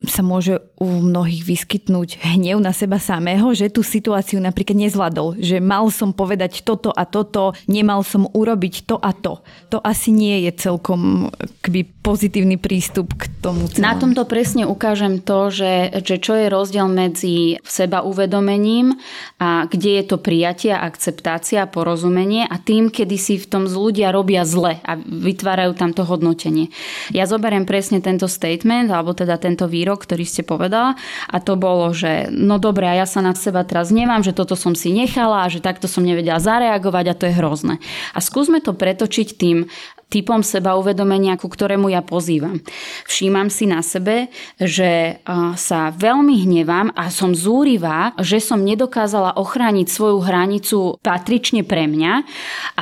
sa môže u mnohých vyskytnúť hnev na seba samého, že tú situáciu napríklad nezvládol, že mal som povedať toto a toto, nemal som urobiť to a to. To asi nie je celkom akby pozitívny prístup k tomu celému. Na tomto presne ukážem to, že, že čo je rozdiel medzi seba uvedomením a kde je to prijatie, akceptácia, porozumenie a tým, kedy si v tom z ľudia robia zle a vytvárajú tam to hodnotenie. Ja zoberiem presne tento statement, alebo teda tento výrok, ktorý ste povedala a to bolo, že no dobre, a ja sa nad seba teraz nemám, že toto som si nechala, že takto som nevedela zareagovať a to je hrozné. A skúsme to pretočiť tým typom seba uvedomenia, ku ktorému ja pozývam. Všímam si na sebe, že sa veľmi hnevám a som zúrivá, že som nedokázala ochrániť svoju hranicu patrične pre mňa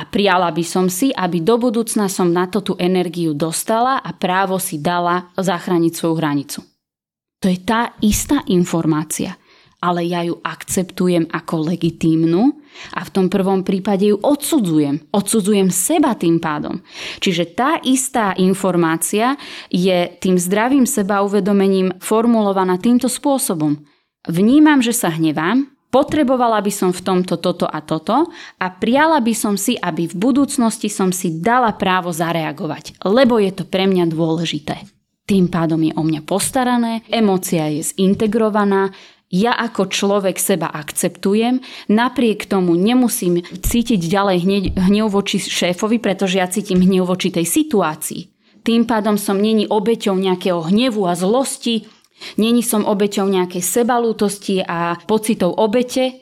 a priala by som si, aby do budúcna som na to tú energiu dostala a právo si dala zachrániť svoju hranicu. To je tá istá informácia, ale ja ju akceptujem ako legitímnu a v tom prvom prípade ju odsudzujem. Odsudzujem seba tým pádom. Čiže tá istá informácia je tým zdravým sebauvedomením formulovaná týmto spôsobom. Vnímam, že sa hnevám, potrebovala by som v tomto toto a toto a priala by som si, aby v budúcnosti som si dala právo zareagovať, lebo je to pre mňa dôležité. Tým pádom je o mňa postarané, emócia je zintegrovaná, ja ako človek seba akceptujem, napriek tomu nemusím cítiť ďalej hnev voči šéfovi, pretože ja cítim hnev voči tej situácii. Tým pádom som není obeťou nejakého hnevu a zlosti, není som obeťou nejakej sebalútosti a pocitov obete,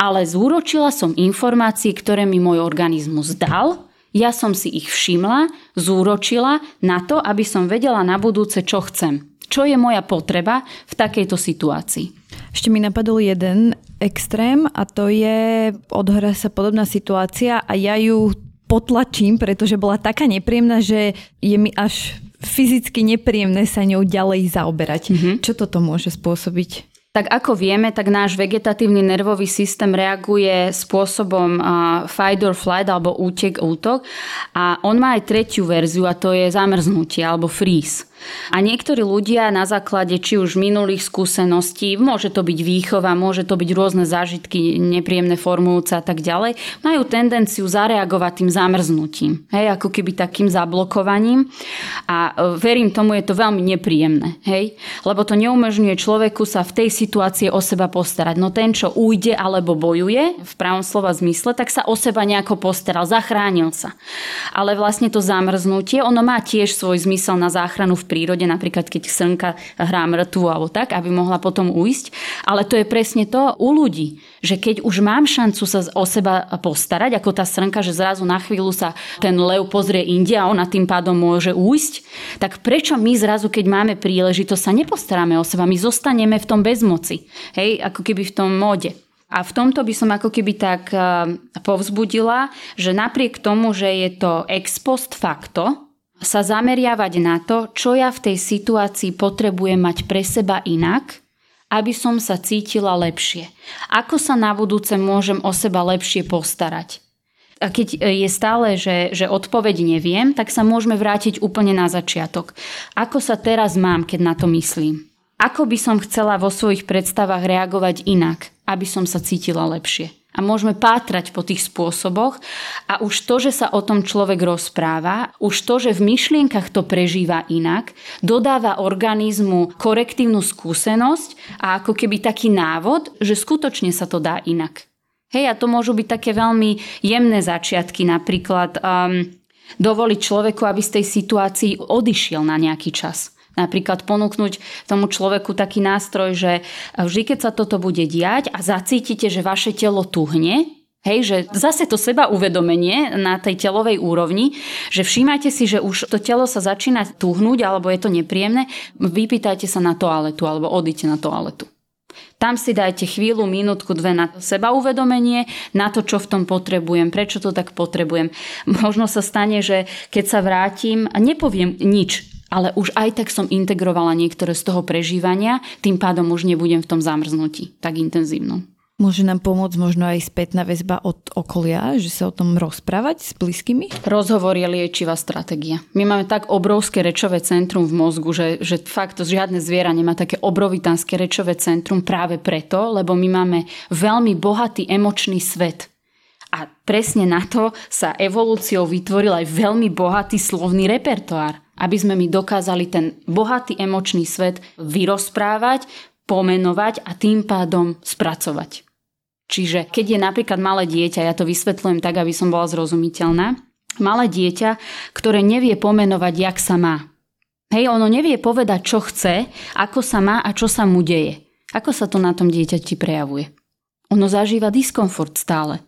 ale zúročila som informácie, ktoré mi môj organizmus dal. Ja som si ich všimla, zúročila na to, aby som vedela na budúce, čo chcem. Čo je moja potreba v takejto situácii. Ešte mi napadol jeden extrém a to je, odhrá sa podobná situácia a ja ju potlačím, pretože bola taká nepríjemná, že je mi až fyzicky nepríjemné sa ňou ďalej zaoberať. Mm-hmm. Čo toto môže spôsobiť? Tak ako vieme, tak náš vegetatívny nervový systém reaguje spôsobom fight or flight alebo útek, útok a on má aj tretiu verziu a to je zamrznutie alebo freeze. A niektorí ľudia na základe či už minulých skúseností, môže to byť výchova, môže to byť rôzne zážitky, nepríjemné formujúce a tak ďalej, majú tendenciu zareagovať tým zamrznutím, hej, ako keby takým zablokovaním. A verím tomu, je to veľmi nepríjemné, hej, lebo to neumožňuje človeku sa v tej situácii o seba postarať. No ten, čo ujde alebo bojuje, v pravom slova zmysle, tak sa o seba nejako postaral, zachránil sa. Ale vlastne to zamrznutie, ono má tiež svoj zmysel na záchranu v prírode, napríklad keď srnka hrá mŕtvu alebo tak, aby mohla potom ujsť. Ale to je presne to u ľudí, že keď už mám šancu sa o seba postarať, ako tá srnka, že zrazu na chvíľu sa ten lev pozrie inde a ona tým pádom môže ujsť, tak prečo my zrazu, keď máme príležitosť, sa nepostaráme o seba, my zostaneme v tom bezmoci, hej, ako keby v tom móde. A v tomto by som ako keby tak povzbudila, že napriek tomu, že je to ex post facto, sa zameriavať na to, čo ja v tej situácii potrebujem mať pre seba inak, aby som sa cítila lepšie. Ako sa na budúce môžem o seba lepšie postarať? A keď je stále, že, že odpoveď neviem, tak sa môžeme vrátiť úplne na začiatok. Ako sa teraz mám, keď na to myslím? Ako by som chcela vo svojich predstavách reagovať inak, aby som sa cítila lepšie? A môžeme pátrať po tých spôsoboch a už to, že sa o tom človek rozpráva, už to, že v myšlienkach to prežíva inak, dodáva organizmu korektívnu skúsenosť a ako keby taký návod, že skutočne sa to dá inak. Hej, a to môžu byť také veľmi jemné začiatky, napríklad um, dovoliť človeku, aby z tej situácii odišiel na nejaký čas. Napríklad ponúknuť tomu človeku taký nástroj, že vždy, keď sa toto bude diať a zacítite, že vaše telo tuhne, hej, že zase to seba uvedomenie na tej telovej úrovni, že všímajte si, že už to telo sa začína tuhnúť alebo je to nepríjemné, vypýtajte sa na toaletu alebo odíte na toaletu. Tam si dajte chvíľu, minútku, dve na seba uvedomenie, na to, čo v tom potrebujem, prečo to tak potrebujem. Možno sa stane, že keď sa vrátim, nepoviem nič, ale už aj tak som integrovala niektoré z toho prežívania, tým pádom už nebudem v tom zamrznutí tak intenzívno. Môže nám pomôcť možno aj spätná väzba od okolia, že sa o tom rozprávať s blízkymi? Rozhovor je liečivá stratégia. My máme tak obrovské rečové centrum v mozgu, že, že fakt žiadne zviera nemá také obrovitánske rečové centrum práve preto, lebo my máme veľmi bohatý emočný svet. A presne na to sa evolúciou vytvoril aj veľmi bohatý slovný repertoár, aby sme my dokázali ten bohatý emočný svet vyrozprávať, pomenovať a tým pádom spracovať. Čiže keď je napríklad malé dieťa, ja to vysvetľujem tak, aby som bola zrozumiteľná, malé dieťa, ktoré nevie pomenovať, jak sa má. Hej, ono nevie povedať, čo chce, ako sa má a čo sa mu deje. Ako sa to na tom dieťati prejavuje? Ono zažíva diskomfort stále.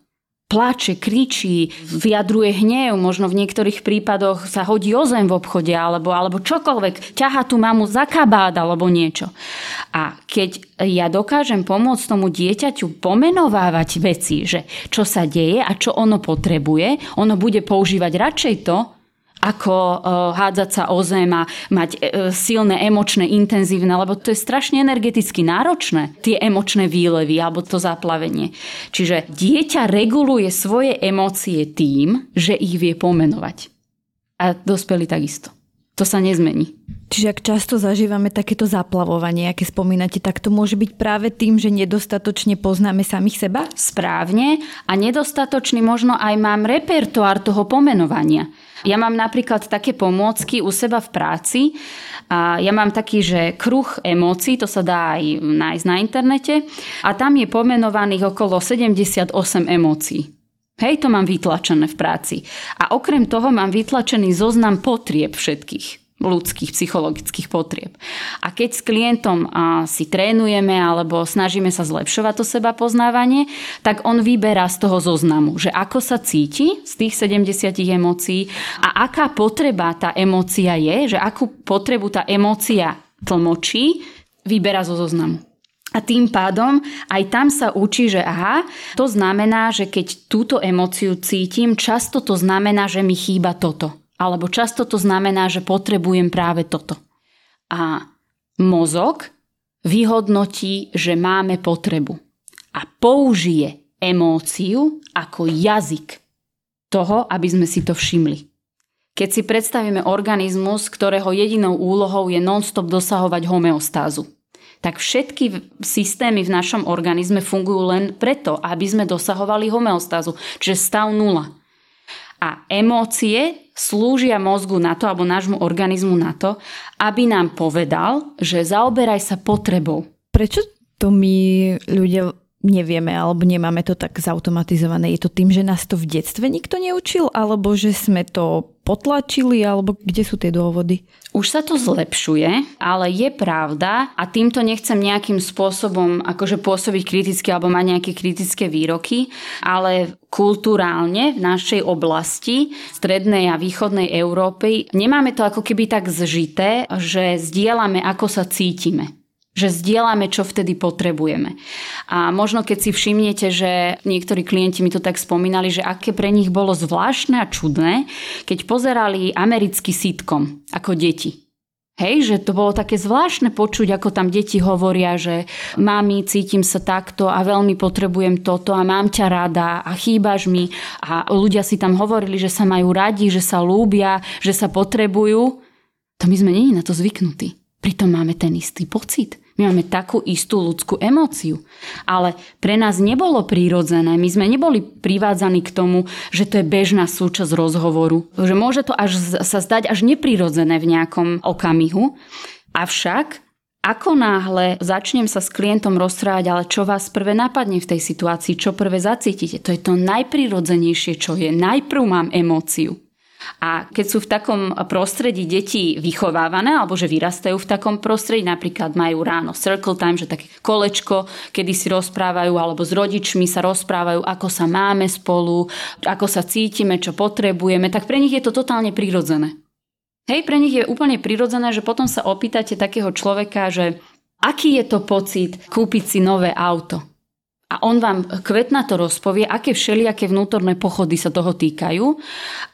Pláče, kričí, vyjadruje hnev, možno v niektorých prípadoch sa hodí o zem v obchode alebo, alebo čokoľvek, ťahá tú mamu za kabát alebo niečo. A keď ja dokážem pomôcť tomu dieťaťu pomenovávať veci, že čo sa deje a čo ono potrebuje, ono bude používať radšej to, ako hádzať sa o zem a mať silné, emočné, intenzívne, lebo to je strašne energeticky náročné, tie emočné výlevy alebo to zaplavenie. Čiže dieťa reguluje svoje emócie tým, že ich vie pomenovať. A dospelí takisto. To sa nezmení. Čiže ak často zažívame takéto zaplavovanie, aké spomínate, tak to môže byť práve tým, že nedostatočne poznáme samých seba? Správne. A nedostatočný možno aj mám repertoár toho pomenovania. Ja mám napríklad také pomôcky u seba v práci. A ja mám taký, že kruh emócií, to sa dá aj nájsť na internete. A tam je pomenovaných okolo sedemdesiatosem emócií. Hej, to mám vytlačené v práci. A okrem toho mám vytlačený zoznam potrieb všetkých ľudských, psychologických potrieb. A keď s klientom a, si trénujeme alebo snažíme sa zlepšovať to sebapoznávanie, tak on vyberá z toho zoznamu, že ako sa cíti z tých sedemdesiatich emócií a aká potreba tá emócia je, že akú potrebu tá emócia tlmočí, vyberá zo zoznamu. A tým pádom aj tam sa učí, že aha, to znamená, že keď túto emóciu cítim, často to znamená, že mi chýba toto. Alebo často to znamená, že potrebujem práve toto. A mozog vyhodnotí, že máme potrebu. A použije emóciu ako jazyk toho, aby sme si to všimli. Keď si predstavíme organizmus, ktorého jedinou úlohou je non-stop dosahovať homeostázu, tak všetky systémy v našom organizme fungujú len preto, aby sme dosahovali homeostázu, čiže stav nula. A emócie slúžia mozgu na to, alebo nášmu organizmu na to, aby nám povedal, že zaoberaj sa potrebou. Prečo to my ľudia nevieme, alebo nemáme to tak zautomatizované? Je to tým, že nás to v detstve nikto neučil, alebo že sme to potlačili, alebo kde sú tie dôvody? Už sa to zlepšuje, ale je pravda, a týmto nechcem nejakým spôsobom akože pôsobiť kriticky alebo mať nejaké kritické výroky, ale kulturálne v našej oblasti strednej a východnej Európy nemáme to ako keby tak zžité, že zdieľame, ako sa cítime. Že zdieľame, čo vtedy potrebujeme. A možno keď si všimnete, že niektorí klienti mi to tak spomínali, že aké pre nich bolo zvláštne a čudné, keď pozerali americký sitcom ako deti. Hej, že to bolo také zvláštne počuť, ako tam deti hovoria, že mami, cítim sa takto a veľmi potrebujem toto a mám ťa rada a chýbaš mi. A ľudia si tam hovorili, že sa majú radi, že sa ľúbia, že sa potrebujú. To my sme nie na to zvyknutí. Pritom máme ten istý pocit. My máme takú istú ľudskú emóciu. Ale pre nás nebolo prírodzené. My sme neboli privádzaní k tomu, že to je bežná súčasť rozhovoru. Že môže to až sa zdať až neprirodzené v nejakom okamihu. Avšak, ako náhle začnem sa s klientom rozprávať, ale čo vás prvé napadne v tej situácii, čo prvé zacítite, to je to najprirodzenejšie, čo je. Najprv mám emóciu. A keď sú v takom prostredí deti vychovávané, alebo že vyrastajú v takom prostredí, napríklad majú ráno circle time, že také kolečko, kedy si rozprávajú, alebo s rodičmi sa rozprávajú, ako sa máme spolu, ako sa cítime, čo potrebujeme, tak pre nich je to totálne prirodzené. Hej, pre nich je úplne prirodzené, že potom sa opýtate takého človeka, že aký je to pocit kúpiť si nové auto. A on vám kvetnato rozpovie, aké všelijaké vnútorné pochody sa toho týkajú.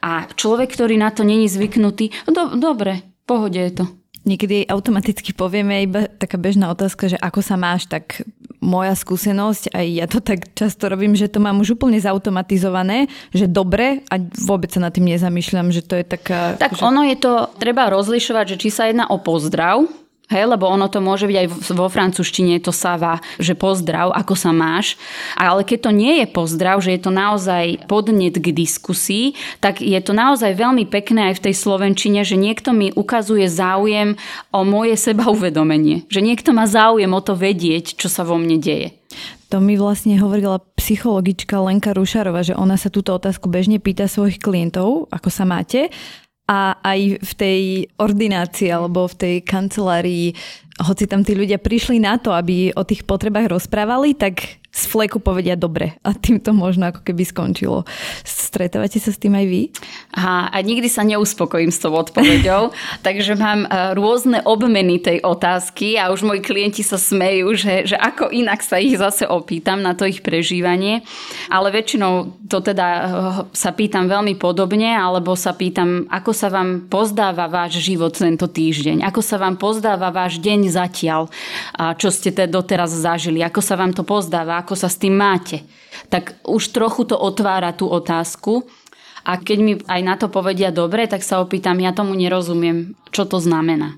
A človek, ktorý na to není zvyknutý, do, dobre, pohode je to. Niekedy automaticky povieme iba taká bežná otázka, že ako sa máš, tak moja skúsenosť, aj ja to tak často robím, že to mám už úplne zautomatizované, že dobre a vôbec sa nad tým nezamýšľam, že to je taká... Tak že... ono je to, treba rozlišovať, že či sa jedná o pozdrav, hej, lebo ono to môže byť aj vo francúzštine, je to sava, že pozdrav, ako sa máš. Ale keď to nie je pozdrav, že je to naozaj podnet k diskusii, tak je to naozaj veľmi pekné aj v tej slovenčine, že niekto mi ukazuje záujem o moje sebauvedomenie. Že niekto má záujem o to vedieť, čo sa vo mne deje. To mi vlastne hovorila psychologička Lenka Rušarová, že ona sa túto otázku bežne pýta svojich klientov, ako sa máte. A aj v tej ordinácii alebo v tej kancelárii, hoci tam tí ľudia prišli na to, aby o tých potrebách rozprávali, tak z fleku povedia dobre. A tým to možno ako keby skončilo. Stretávate sa s tým aj vy? Aha, a nikdy sa neuspokojím s tou odpoveďou, takže mám rôzne obmeny tej otázky a už moji klienti sa smejú, že, že ako inak sa ich zase opýtam na to ich prežívanie. Ale väčšinou to teda sa pýtam veľmi podobne, alebo sa pýtam, ako sa vám pozdáva váš život tento týždeň, ako sa vám pozdáva váš deň zatiaľ, čo ste doteraz zažili, ako sa vám to pozdáva, ako sa s tým máte. Tak už trochu to otvára tú otázku. A keď mi aj na to povedia dobre, tak sa opýtam, ja tomu nerozumiem, čo to znamená.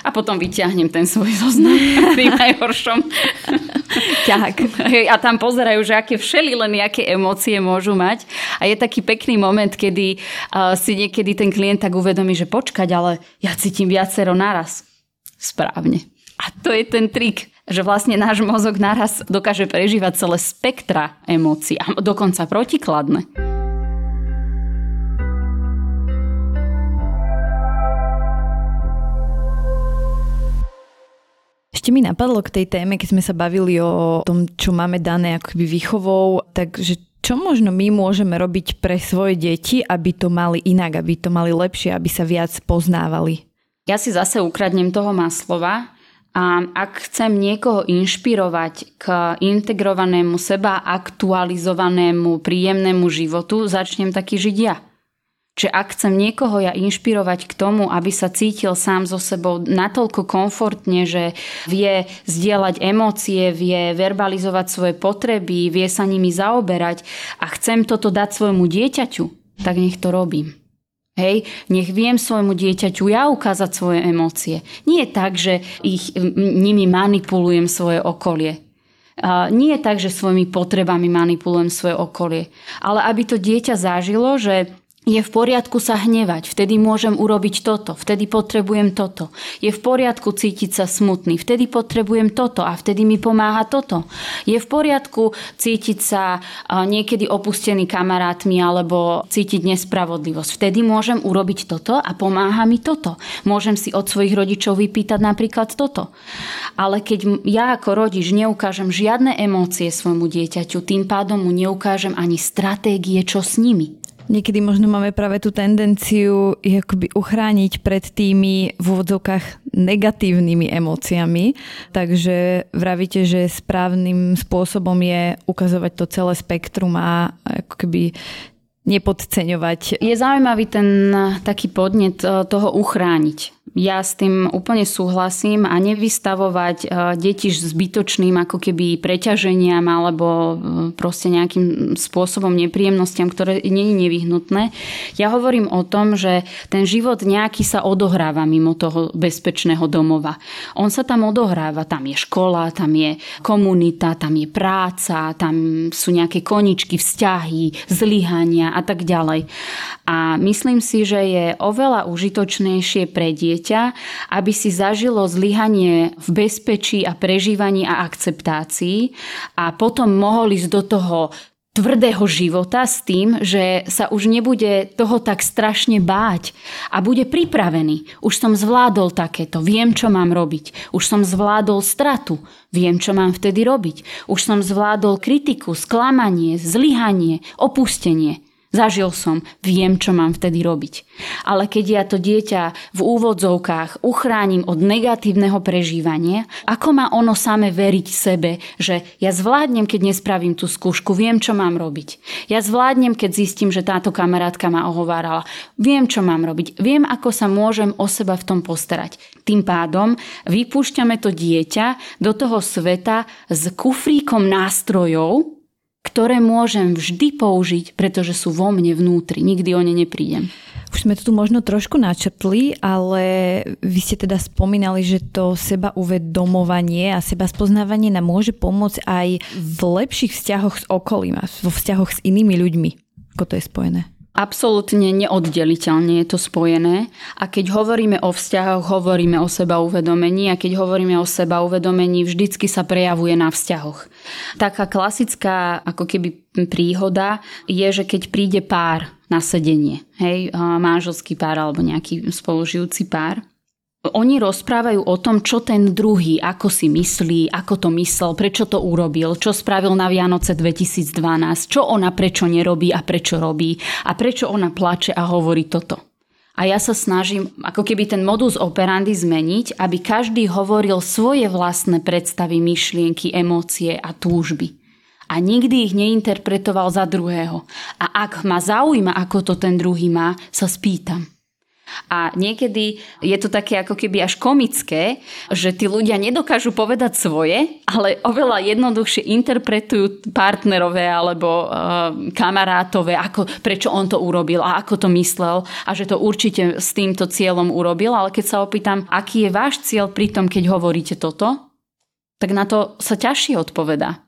A potom vyťahnem ten svoj zoznam pri najhoršom. Tak. A tam pozerajú, že aké všeli len aké emócie môžu mať. A je taký pekný moment, kedy uh, si niekedy ten klient tak uvedomí, že počkať, ale ja cítim viacero naraz. Správne. A to je ten trik, že vlastne náš mozog naraz dokáže prežívať celé spektra emócií, a dokonca protikladné. Ešte mi napadlo k tej téme, keď sme sa bavili o tom, čo máme dané akoby výchovou, takže čo možno my môžeme robiť pre svoje deti, aby to mali inak, aby to mali lepšie, aby sa viac poznávali? Ja si zase ukradnem toho Maslowa. A ak chcem niekoho inšpirovať k integrovanému seba, aktualizovanému, príjemnému životu, začnem taký žiť ja. Čiže ak chcem niekoho ja inšpirovať k tomu, aby sa cítil sám so sebou natoľko komfortne, že vie zdieľať emócie, vie verbalizovať svoje potreby, vie sa nimi zaoberať a chcem toto dať svojmu dieťaťu, tak nech to robím. Hej, nech viem svojmu dieťaťu ja ukázať svoje emócie. Nie je tak, že ich, nimi manipulujem svoje okolie. Nie je tak, že svojimi potrebami manipulujem svoje okolie. Ale aby to dieťa zažilo, že je v poriadku sa hnevať, vtedy môžem urobiť toto, vtedy potrebujem toto. Je v poriadku cítiť sa smutný, vtedy potrebujem toto a vtedy mi pomáha toto. Je v poriadku cítiť sa niekedy opustený kamarátmi alebo cítiť nespravodlivosť. Vtedy môžem urobiť toto a pomáha mi toto. Môžem si od svojich rodičov vypýtať napríklad toto. Ale keď ja ako rodič neukážem žiadne emócie svojmu dieťaťu, tým pádom mu neukážem ani stratégie, čo s nimi. Niekedy možno máme práve tú tendenciu akoby uchrániť pred tými v úvodzovkách negatívnymi emóciami. Takže vravíte, že správnym spôsobom je ukazovať to celé spektrum a ako keby nepodceňovať. Je zaujímavý ten taký podnet toho uchrániť. Ja s tým úplne súhlasím a nevystavovať deti zbytočným ako keby preťaženiam alebo proste nejakým spôsobom nepríjemnostiam, ktoré nie je nevyhnutné. Ja hovorím o tom, že ten život nejaký sa odohráva mimo toho bezpečného domova. On sa tam odohráva, tam je škola, tam je komunita, tam je práca, tam sú nejaké koničky, vzťahy, zlyhania a tak ďalej. A myslím si, že je oveľa užitočnejšie pre dieťa, aby si zažilo zlyhanie v bezpečí a prežívaní a akceptácii a potom mohol ísť do toho tvrdého života s tým, že sa už nebude toho tak strašne báť a bude pripravený. Už som zvládol takéto, viem, čo mám robiť. Už som zvládol stratu, viem, čo mám vtedy robiť. Už som zvládol kritiku, sklamanie, zlyhanie, opustenie. Zažil som, viem, čo mám vtedy robiť. Ale keď ja to dieťa v úvodzovkách uchránim od negatívneho prežívania, ako má ono same veriť sebe, že ja zvládnem, keď nespravím tú skúšku, viem, čo mám robiť. Ja zvládnem, keď zistím, že táto kamarátka ma ohovárala. Viem, čo mám robiť. Viem, ako sa môžem o seba v tom postarať. Tým pádom vypúšťame to dieťa do toho sveta s kufríkom nástrojov, ktoré môžem vždy použiť, pretože sú vo mne vnútri. Nikdy o ne neprídem. Už sme to tu možno trošku načrtli, ale vy ste teda spomínali, že to seba uvedomovanie a seba spoznávanie nám môže pomôcť aj v lepších vzťahoch s okolím a vo vzťahoch s inými ľuďmi. Ako to je spojené? Absolútne neoddeliteľne je to spojené a keď hovoríme o vzťahoch, hovoríme o seba uvedomení a keď hovoríme o seba uvedomení, vždycky sa prejavuje na vzťahoch. Taká klasická ako keby príhoda je, že keď príde pár na sedenie, hej, manželský pár alebo nejaký spolužijúci pár, oni rozprávajú o tom, čo ten druhý, ako si myslí, ako to myslel, prečo to urobil, čo spravil na Vianoce dvetisícdvanásť, čo ona prečo nerobí a prečo robí a prečo ona plače a hovorí toto. A ja sa snažím ako keby ten modus operandi zmeniť, aby každý hovoril svoje vlastné predstavy, myšlienky, emócie a túžby. A nikdy ich neinterpretoval za druhého. A ak ma zaujíma, ako to ten druhý má, sa spýtam. A niekedy je to také ako keby až komické, že tí ľudia nedokážu povedať svoje, ale oveľa jednoduchšie interpretujú partnerové alebo e, kamarátové, ako, prečo on to urobil a ako to myslel a že to určite s týmto cieľom urobil. Ale keď sa opýtam, aký je váš cieľ pri tom, keď hovoríte toto, tak na to sa ťažšie odpovedá.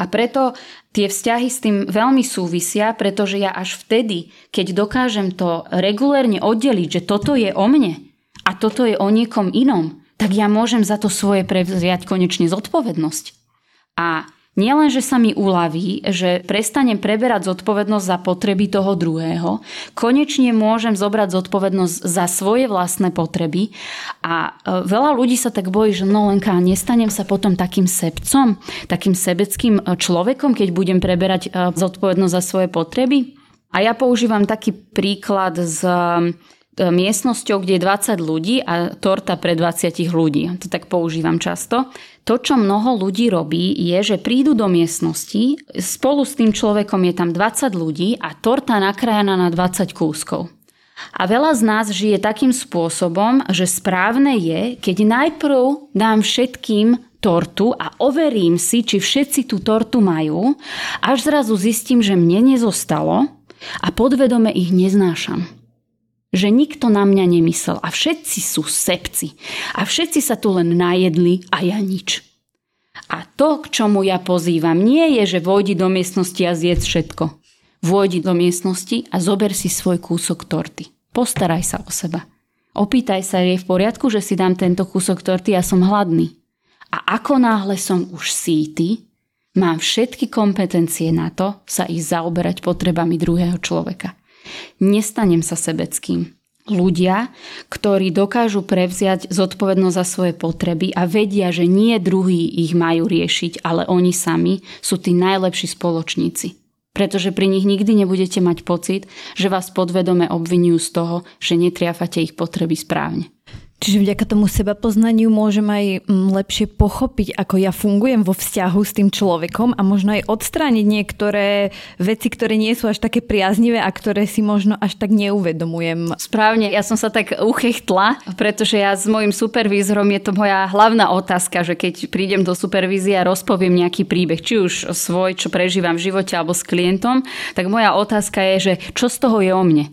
A preto tie vzťahy s tým veľmi súvisia, pretože ja až vtedy, keď dokážem to regulérne oddeliť, že toto je o mne a toto je o niekom inom, tak ja môžem za to svoje prevziať konečne zodpovednosť. A nielen, že sa mi uľaví, že prestanem preberať zodpovednosť za potreby toho druhého, konečne môžem zobrať zodpovednosť za svoje vlastné potreby a veľa ľudí sa tak bojí, že no Lenka, nestanem sa potom takým sebcom, takým sebeckým človekom, keď budem preberať zodpovednosť za svoje potreby. A ja používam taký príklad z miestnosťou, kde je dvadsať ľudí a torta pre dvadsať ľudí. To tak používam často. To, čo mnoho ľudí robí, je, že prídu do miestnosti, spolu s tým človekom je tam dvadsať ľudí a torta nakrájaná na dvadsať kúskov. A veľa z nás žije takým spôsobom, že správne je, keď najprv dám všetkým tortu a overím si, či všetci tú tortu majú, až zrazu zistím, že mne nezostalo a podvedome ich neznášam. že nikto na mňa nemyslel a všetci sú sebci a všetci sa tu len najedli a ja nič. A to, k čomu ja pozývam, nie je, že vojdi do miestnosti a zjedz všetko. Vojdi do miestnosti a zober si svoj kúsok torty. Postaraj sa o seba. Opýtaj sa, je v poriadku, že si dám tento kúsok torty, ja som hladný. A ako náhle som už sýty, mám všetky kompetencie na to sa ísť zaoberať potrebami druhého človeka. Nestanem sa sebeckým. Ľudia, ktorí dokážu prevziať zodpovednosť za svoje potreby a vedia, že nie druhí ich majú riešiť, ale oni sami sú tí najlepší spoločníci. Pretože pri nich nikdy nebudete mať pocit, že vás podvedome obvinujú z toho, že netriafate ich potreby správne. Čiže vďaka tomu sebapoznaniu môžem aj lepšie pochopiť, ako ja fungujem vo vzťahu s tým človekom a možno aj odstrániť niektoré veci, ktoré nie sú až také priaznivé a ktoré si možno až tak neuvedomujem. Správne, ja som sa tak uchechtla, pretože ja s mojím supervízorom je to moja hlavná otázka, že keď prídem do supervízie a rozpoviem nejaký príbeh, či už svoj, čo prežívam v živote alebo s klientom, tak moja otázka je, že čo z toho je o mne?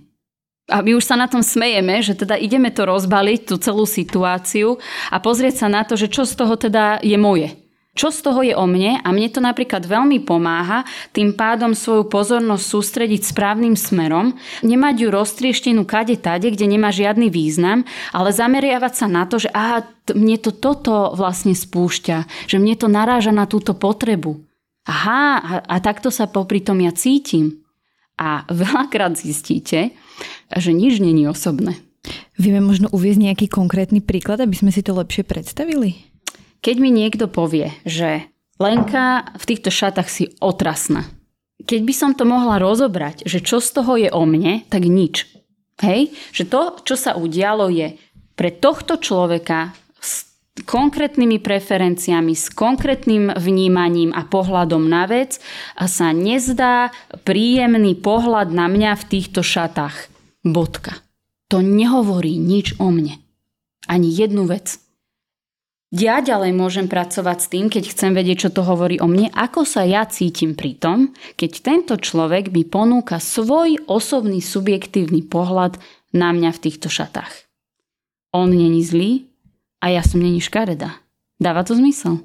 A my už sa na tom smejeme, že teda ideme to rozbaliť, tú celú situáciu a pozrieť sa na to, že čo z toho teda je moje. Čo z toho je o mne a mne to napríklad veľmi pomáha, tým pádom svoju pozornosť sústrediť správnym smerom, nemať ju roztrieštenú kade tade, kde nemá žiadny význam, ale zameriavať sa na to, že aha, mne to toto vlastne spúšťa, že mne to naráža na túto potrebu. Aha, a, a takto sa popri tom ja cítim. A veľakrát zistíte, že nič není osobné. Vieme možno uviesť nejaký konkrétny príklad, aby sme si to lepšie predstavili? Keď mi niekto povie, že Lenka v týchto šatách si otrasná. Keď by som to mohla rozobrať, že čo z toho je o mne, tak nič. Hej? Že to, čo sa udialo, je pre tohto človeka s konkrétnymi preferenciami, s konkrétnym vnímaním a pohľadom na vec a sa nezdá príjemný pohľad na mňa v týchto šatách. Bodka. To nehovorí nič o mne. Ani jednu vec. Ja ďalej môžem pracovať s tým, keď chcem vedieť, čo to hovorí o mne, ako sa ja cítim pri tom, keď tento človek mi ponúka svoj osobný subjektívny pohľad na mňa v týchto šatách. On není zlý, a ja som není škaredá. Dáva to zmysel?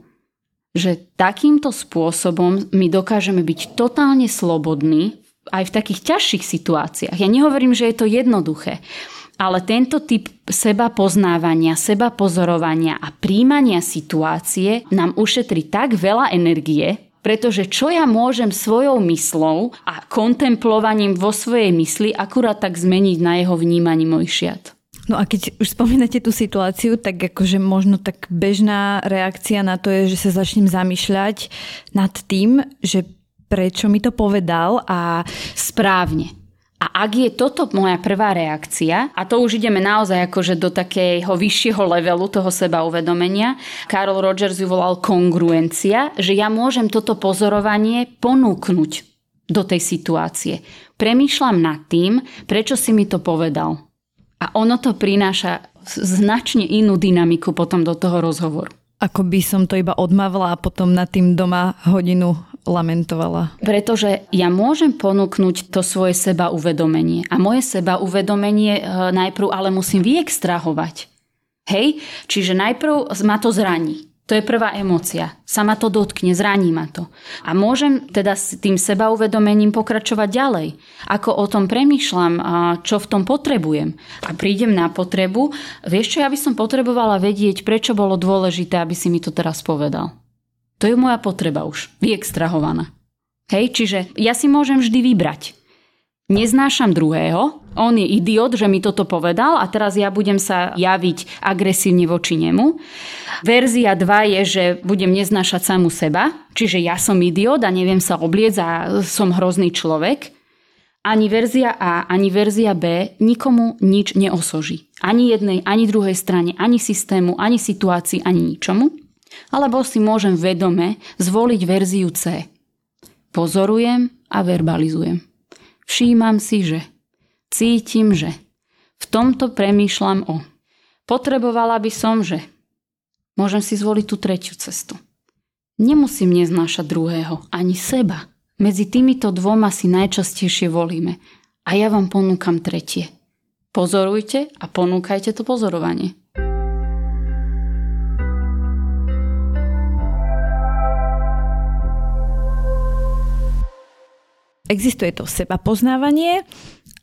Že takýmto spôsobom my dokážeme byť totálne slobodní aj v takých ťažších situáciách. Ja nehovorím, že je to jednoduché, ale tento typ seba poznávania, seba pozorovania a príjmania situácie nám ušetrí tak veľa energie, pretože čo ja môžem svojou myslou a kontemplovaním vo svojej mysli akurát tak zmeniť na jeho vnímaní mojich šiat. No a keď už spomínate tú situáciu, tak akože možno tak bežná reakcia na to je, že sa začnem zamýšľať nad tým, že prečo mi to povedal a správne. A ak je toto moja prvá reakcia, a to už ideme naozaj akože do takého vyššieho levelu toho seba uvedomenia, Carl Rogers ju volal kongruencia, že ja môžem toto pozorovanie ponúknuť do tej situácie. Premýšľam nad tým, prečo si mi to povedal. A ono to prináša značne inú dynamiku potom do toho rozhovoru. Ako by som to iba odmávla a potom nad tým doma hodinu lamentovala. Pretože ja môžem ponúknuť to svoje seba uvedomenie. A moje seba uvedomenie najprv ale musím vyextrahovať. Hej? Čiže najprv ma to zraní. To je prvá emócia. Sa ma to dotkne, zraní ma to. A môžem teda s tým sebauvedomením pokračovať ďalej. Ako o tom premýšľam, čo v tom potrebujem. A prídem na potrebu. Vieš čo, ja by som potrebovala vedieť, prečo bolo dôležité, aby si mi to teraz povedal. To je moja potreba už. Vyextrahovaná. Hej, čiže ja si môžem vždy vybrať. Neznášam druhého, on je idiot, že mi toto povedal a teraz ja budem sa javiť agresívne voči nemu. Verzia dva je, že budem neznášať samu seba, čiže ja som idiot a neviem sa obliecť a som hrozný človek. Ani verzia A, ani verzia B nikomu nič neosoží. Ani jednej, ani druhej strane, ani systému, ani situácii, ani ničomu. Alebo si môžem vedome zvoliť verziu C. Pozorujem a verbalizujem. Všímam si, že. Cítim, že. V tomto premýšľam o. Potrebovala by som, že. Môžem si zvoliť tú tretiu cestu. Nemusím neznášať druhého, ani seba. Medzi týmito dvoma si najčastejšie volíme. A ja vám ponúkam tretie. Pozorujte a ponúkajte to pozorovanie. Existuje to sebapoznávanie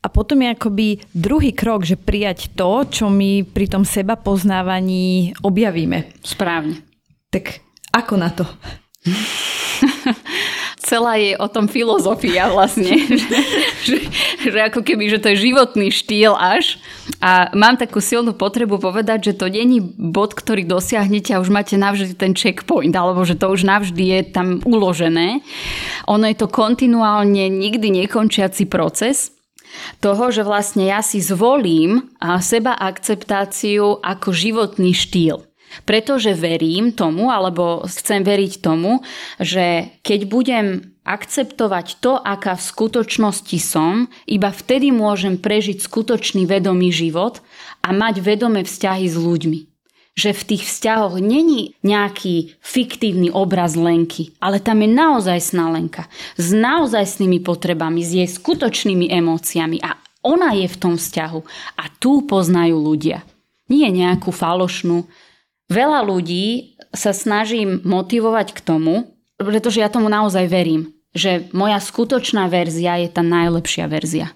a potom je akoby druhý krok, že prijať to, čo my pri tom sebapoznávaní objavíme. Správne. Tak ako na to? Celá je o tom filozofia vlastne. že, že ako keby, že to je životný štýl až. A mám takú silnú potrebu povedať, že to není bod, ktorý dosiahnete a už máte navždy ten checkpoint, alebo že to už navždy je tam uložené. Ono je to kontinuálne nikdy nekončiaci proces toho, že vlastne ja si zvolím seba akceptáciu ako životný štýl. Pretože verím tomu, alebo chcem veriť tomu, že keď budem akceptovať to, aká v skutočnosti som, iba vtedy môžem prežiť skutočný vedomý život a mať vedomé vzťahy s ľuďmi. Že v tých vzťahoch není nejaký fiktívny obraz Lenky, ale tam je naozajstná Lenka. S naozajstnými potrebami, s jej skutočnými emóciami a ona je v tom vzťahu a tu poznajú ľudia. Nie nejakú falošnú. Veľa ľudí sa snažím motivovať k tomu, pretože ja tomu naozaj verím, že moja skutočná verzia je tá najlepšia verzia.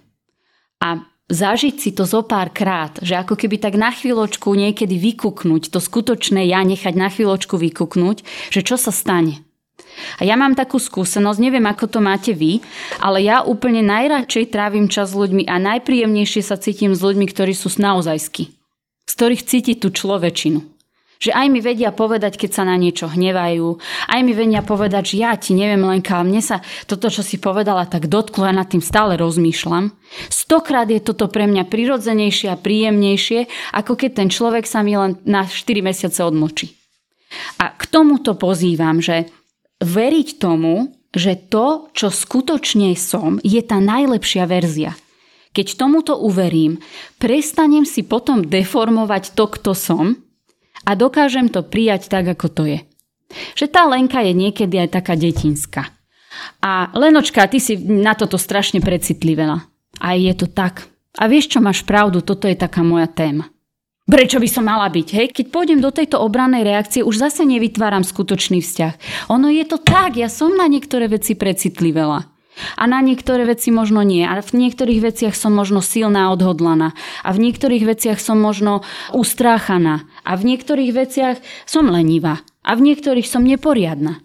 A zažiť si to zo pár krát, že ako keby tak na chvíľočku niekedy vykuknúť, to skutočné ja nechať na chvíľočku vykuknúť, že čo sa stane. A ja mám takú skúsenosť, neviem ako to máte vy, ale ja úplne najradšej trávim čas s ľuďmi a najpríjemnejšie sa cítim s ľuďmi, ktorí sú naozajskí, z ktorých cíti tú človečinu. Že aj mi vedia povedať, keď sa na niečo hnevajú. Aj mi vedia povedať, že ja ti neviem, Lenka, ale mne sa toto, čo si povedala, tak dotklo, ja nad tým stále rozmýšľam. Stokrát je toto pre mňa prirodzenejšie a príjemnejšie, ako keď ten človek sa mi len na štyri mesiace odmlčí. A k tomuto pozývam, že veriť tomu, že to, čo skutočne som, je tá najlepšia verzia. Keď tomuto uverím, prestanem si potom deformovať to, kto som, a dokážem to prijať tak, ako to je. Že tá Lenka je niekedy aj taká detinská. A Lenočka, ty si na toto strašne precitlivená. A je to tak. A vieš, čo máš pravdu, toto je taká moja téma. Prečo by som mala byť, hej? Keď pôjdem do tejto obrannej reakcie, už zase nevytváram skutočný vzťah. Ono je to tak, ja som na niektoré veci precitlivela. A na niektoré veci možno nie. A v niektorých veciach som možno silná a odhodlaná. A v niektorých veciach som možno ustráchaná. A v niektorých veciach som lenivá. A v niektorých som neporiadna.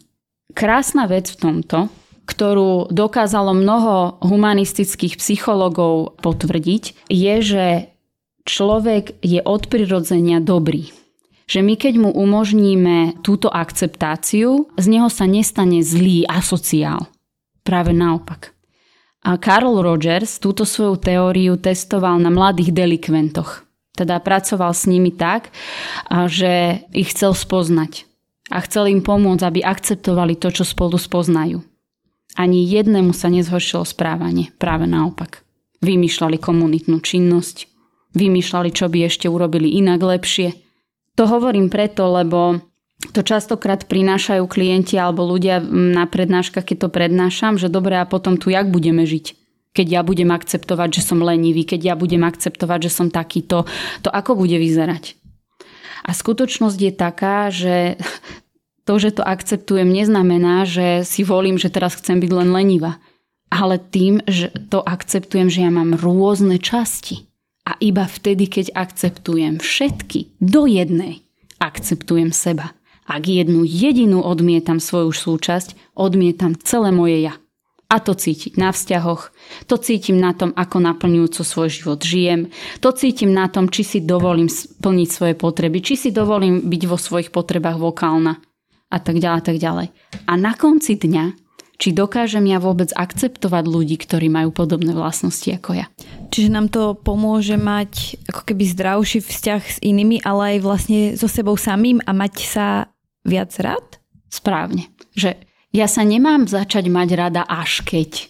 Krásna vec v tomto, ktorú dokázalo mnoho humanistických psychologov potvrdiť, je, že človek je od prirodzenia dobrý. Že my keď mu umožníme túto akceptáciu, z neho sa nestane zlý asociál. Práve naopak. A Carl Rogers túto svoju teóriu testoval na mladých delikventoch. Teda pracoval s nimi tak, že ich chcel spoznať. A chcel im pomôcť, aby akceptovali to, čo spolu spoznajú. Ani jednému sa nezhoršilo správanie. Práve naopak. Vymýšľali komunitnú činnosť. Vymýšľali, čo by ešte urobili inak lepšie. To hovorím preto, lebo to častokrát prinášajú klienti alebo ľudia na prednáškach, keď to prednášam, že dobre, a potom tu jak budeme žiť? Keď ja budem akceptovať, že som lenivý, keď ja budem akceptovať, že som takýto, to ako bude vyzerať? A skutočnosť je taká, že to, že to akceptujem, neznamená, že si volím, že teraz chcem byť len lenivá. Ale tým, že to akceptujem, že ja mám rôzne časti. A iba vtedy, keď akceptujem všetky do jednej, akceptujem seba. Ak jednu jedinú odmietam svoju súčasť, odmietam celé moje ja. A to cítim na vzťahoch, to cítim na tom, ako naplňujúco svoj život žijem, to cítim na tom, či si dovolím splniť svoje potreby, či si dovolím byť vo svojich potrebách vokálna a tak ďalej, tak ďalej. A na konci dňa, či dokážem ja vôbec akceptovať ľudí, ktorí majú podobné vlastnosti ako ja. Čiže nám to pomôže mať ako keby zdravší vzťah s inými, ale aj vlastne so sebou samým a mať sa viac rád? Správne. Že ja sa nemám začať mať rada až keď.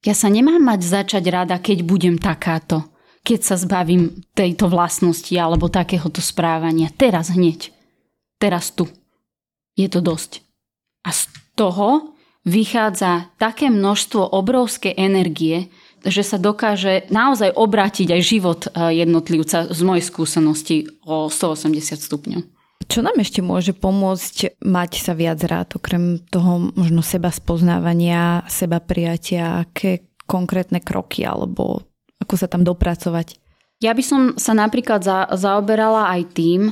Ja sa nemám mať začať rada, keď budem takáto. Keď sa zbavím tejto vlastnosti alebo takéhoto správania. Teraz hneď. Teraz tu. Je to dosť. A z toho vychádza také množstvo obrovskej energie, že sa dokáže naozaj obrátiť aj život jednotlivca z mojej skúsenosti o stoosemdesiat stupňov. Čo nám ešte môže pomôcť mať sa viac rád, okrem toho možno seba spoznávania, seba prijatia, aké konkrétne kroky alebo ako sa tam dopracovať? Ja by som sa napríklad za, zaoberala aj tým,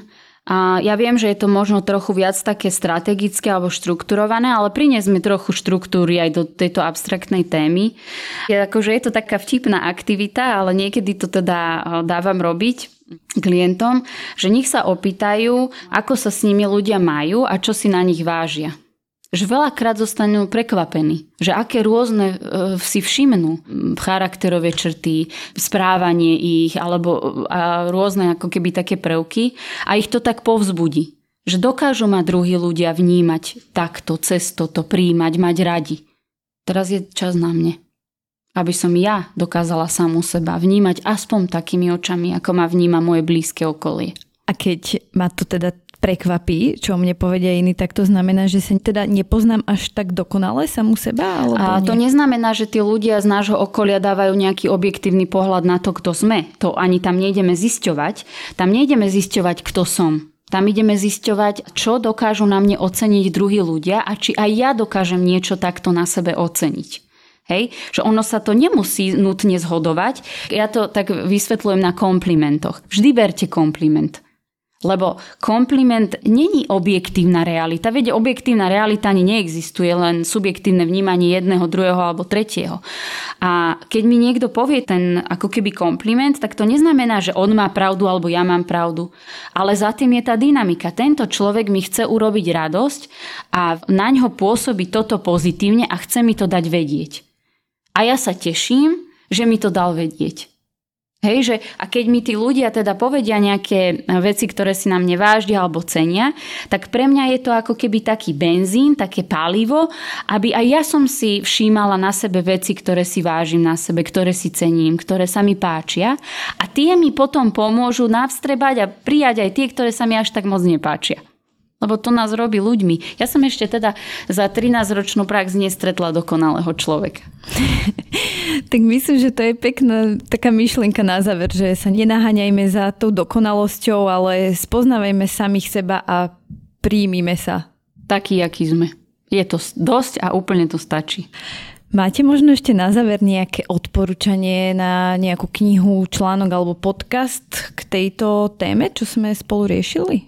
a ja viem, že je to možno trochu viac také strategické alebo štrukturované, ale priniesme trochu štruktúry aj do tejto abstraktnej témy. Je, akože je to taká vtipná aktivita, ale niekedy to teda dávam robiť klientom, že nech sa opýtajú, ako sa s nimi ľudia majú a čo si na nich vážia. Že veľakrát zostanú prekvapení, že aké rôzne si všimnú charakterové črty, správanie ich alebo rôzne ako keby také prvky a ich to tak povzbudí, že dokážu ma druhí ľudia vnímať takto, cez toto, prijímať, mať radi. Teraz je čas na mne, aby som ja dokázala samu seba vnímať aspoň takými očami, ako ma vníma moje blízke okolie. A keď ma to teda prekvapí, čo mne povedia iní, tak to znamená, že sa teda nepoznám až tak dokonale samu seba? Alebo a to nie? Neznamená, že tí ľudia z nášho okolia dávajú nejaký objektívny pohľad na to, kto sme. To ani tam nejdeme zisťovať. Tam nejdeme zisťovať, kto som. Tam ideme zisťovať, čo dokážu na mne oceniť druhí ľudia a či aj ja dokážem niečo takto na sebe oceniť. Hej? Že ono sa to nemusí nutne zhodovať. Ja to tak vysvetľujem na komplimentoch. Vždy berte kompliment. Lebo kompliment není objektívna realita. Veď objektívna realita ani neexistuje, len subjektívne vnímanie jedného, druhého alebo tretieho. A keď mi niekto povie ten ako keby kompliment, tak to neznamená, že on má pravdu alebo ja mám pravdu. Ale za tým je tá dynamika. Tento človek mi chce urobiť radosť a na ňo pôsobí toto pozitívne a chce mi to dať vedieť. A ja sa teším, že mi to dal vedieť. Hej, že a keď mi tí ľudia teda povedia nejaké veci, ktoré si nám nevážia alebo cenia, tak pre mňa je to ako keby taký benzín, také palivo, aby aj ja som si všímala na sebe veci, ktoré si vážim na sebe, ktoré si cením, ktoré sa mi páčia a tie mi potom pomôžu navstrebať a prijať aj tie, ktoré sa mi až tak moc nepáčia. Lebo to nás robí ľuďmi. Ja som ešte teda za trinásťročnú prax nestretla dokonalého človeka. Tak myslím, že to je pekná taká myšlienka na záver, že sa nenaháňajme za tou dokonalosťou, ale spoznávajme samých seba a príjmime sa. Taký, aký sme. Je to dosť a úplne to stačí. Máte možno ešte na záver nejaké odporúčanie na nejakú knihu, článok alebo podcast k tejto téme, čo sme spolu riešili?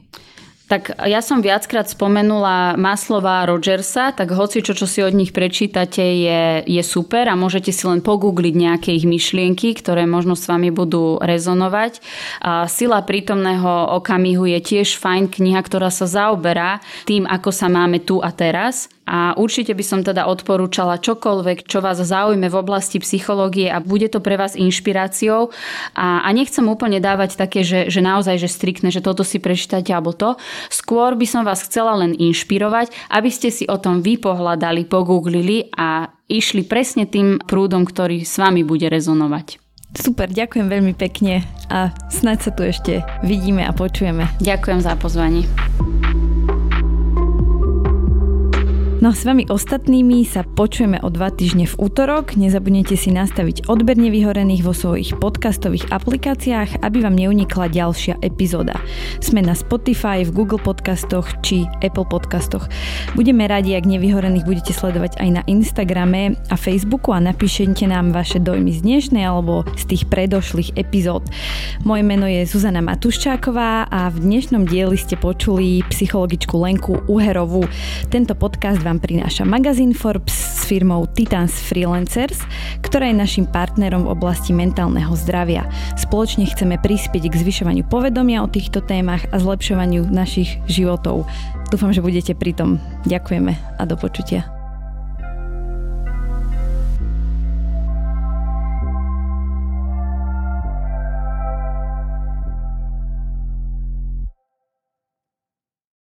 Tak ja som viackrát spomenula Maslowa a Rogersa, tak hoci čo, čo si od nich prečítate je, je super a môžete si len pogoogliť nejaké ich myšlienky, ktoré možno s vami budú rezonovať. A Sila prítomného okamihu je tiež fajn kniha, ktorá sa zaoberá tým, ako sa máme tu a teraz. A určite by som teda odporúčala čokoľvek, čo vás zaujme v oblasti psychológie a bude to pre vás inšpiráciou. A, a nechcem úplne dávať také, že, že naozaj, že striktne, že toto si prečítate alebo to. Skôr by som vás chcela len inšpirovať, aby ste si o tom vypohľadali, pogooglili a išli presne tým prúdom, ktorý s vami bude rezonovať. Super, ďakujem veľmi pekne a snáď sa tu ešte vidíme a počujeme. Ďakujem za pozvanie. No a s vami ostatnými sa počujeme o dva týždne v útorok. Nezabudnite si nastaviť odber Nevyhorených vo svojich podcastových aplikáciách, aby vám neunikla ďalšia epizóda. Sme na Spotify, v Google podcastoch či Apple podcastoch. Budeme radi, ak Nevyhorených budete sledovať aj na Instagrame a Facebooku a napíšete nám vaše dojmy z dnešnej alebo z tých predošlých epizód. Moje meno je Zuzana Matuščáková a v dnešnom dieli ste počuli psychologičku Lenku Uherovú. Tento podcast vám prináša magazín Forbes s firmou Titans Freelancers, ktorá je našim partnerom v oblasti mentálneho zdravia. Spoločne chceme prispieť k zvyšovaniu povedomia o týchto témach a zlepšovaniu našich životov. Dúfam, že budete pri tom. Ďakujeme a do počutia.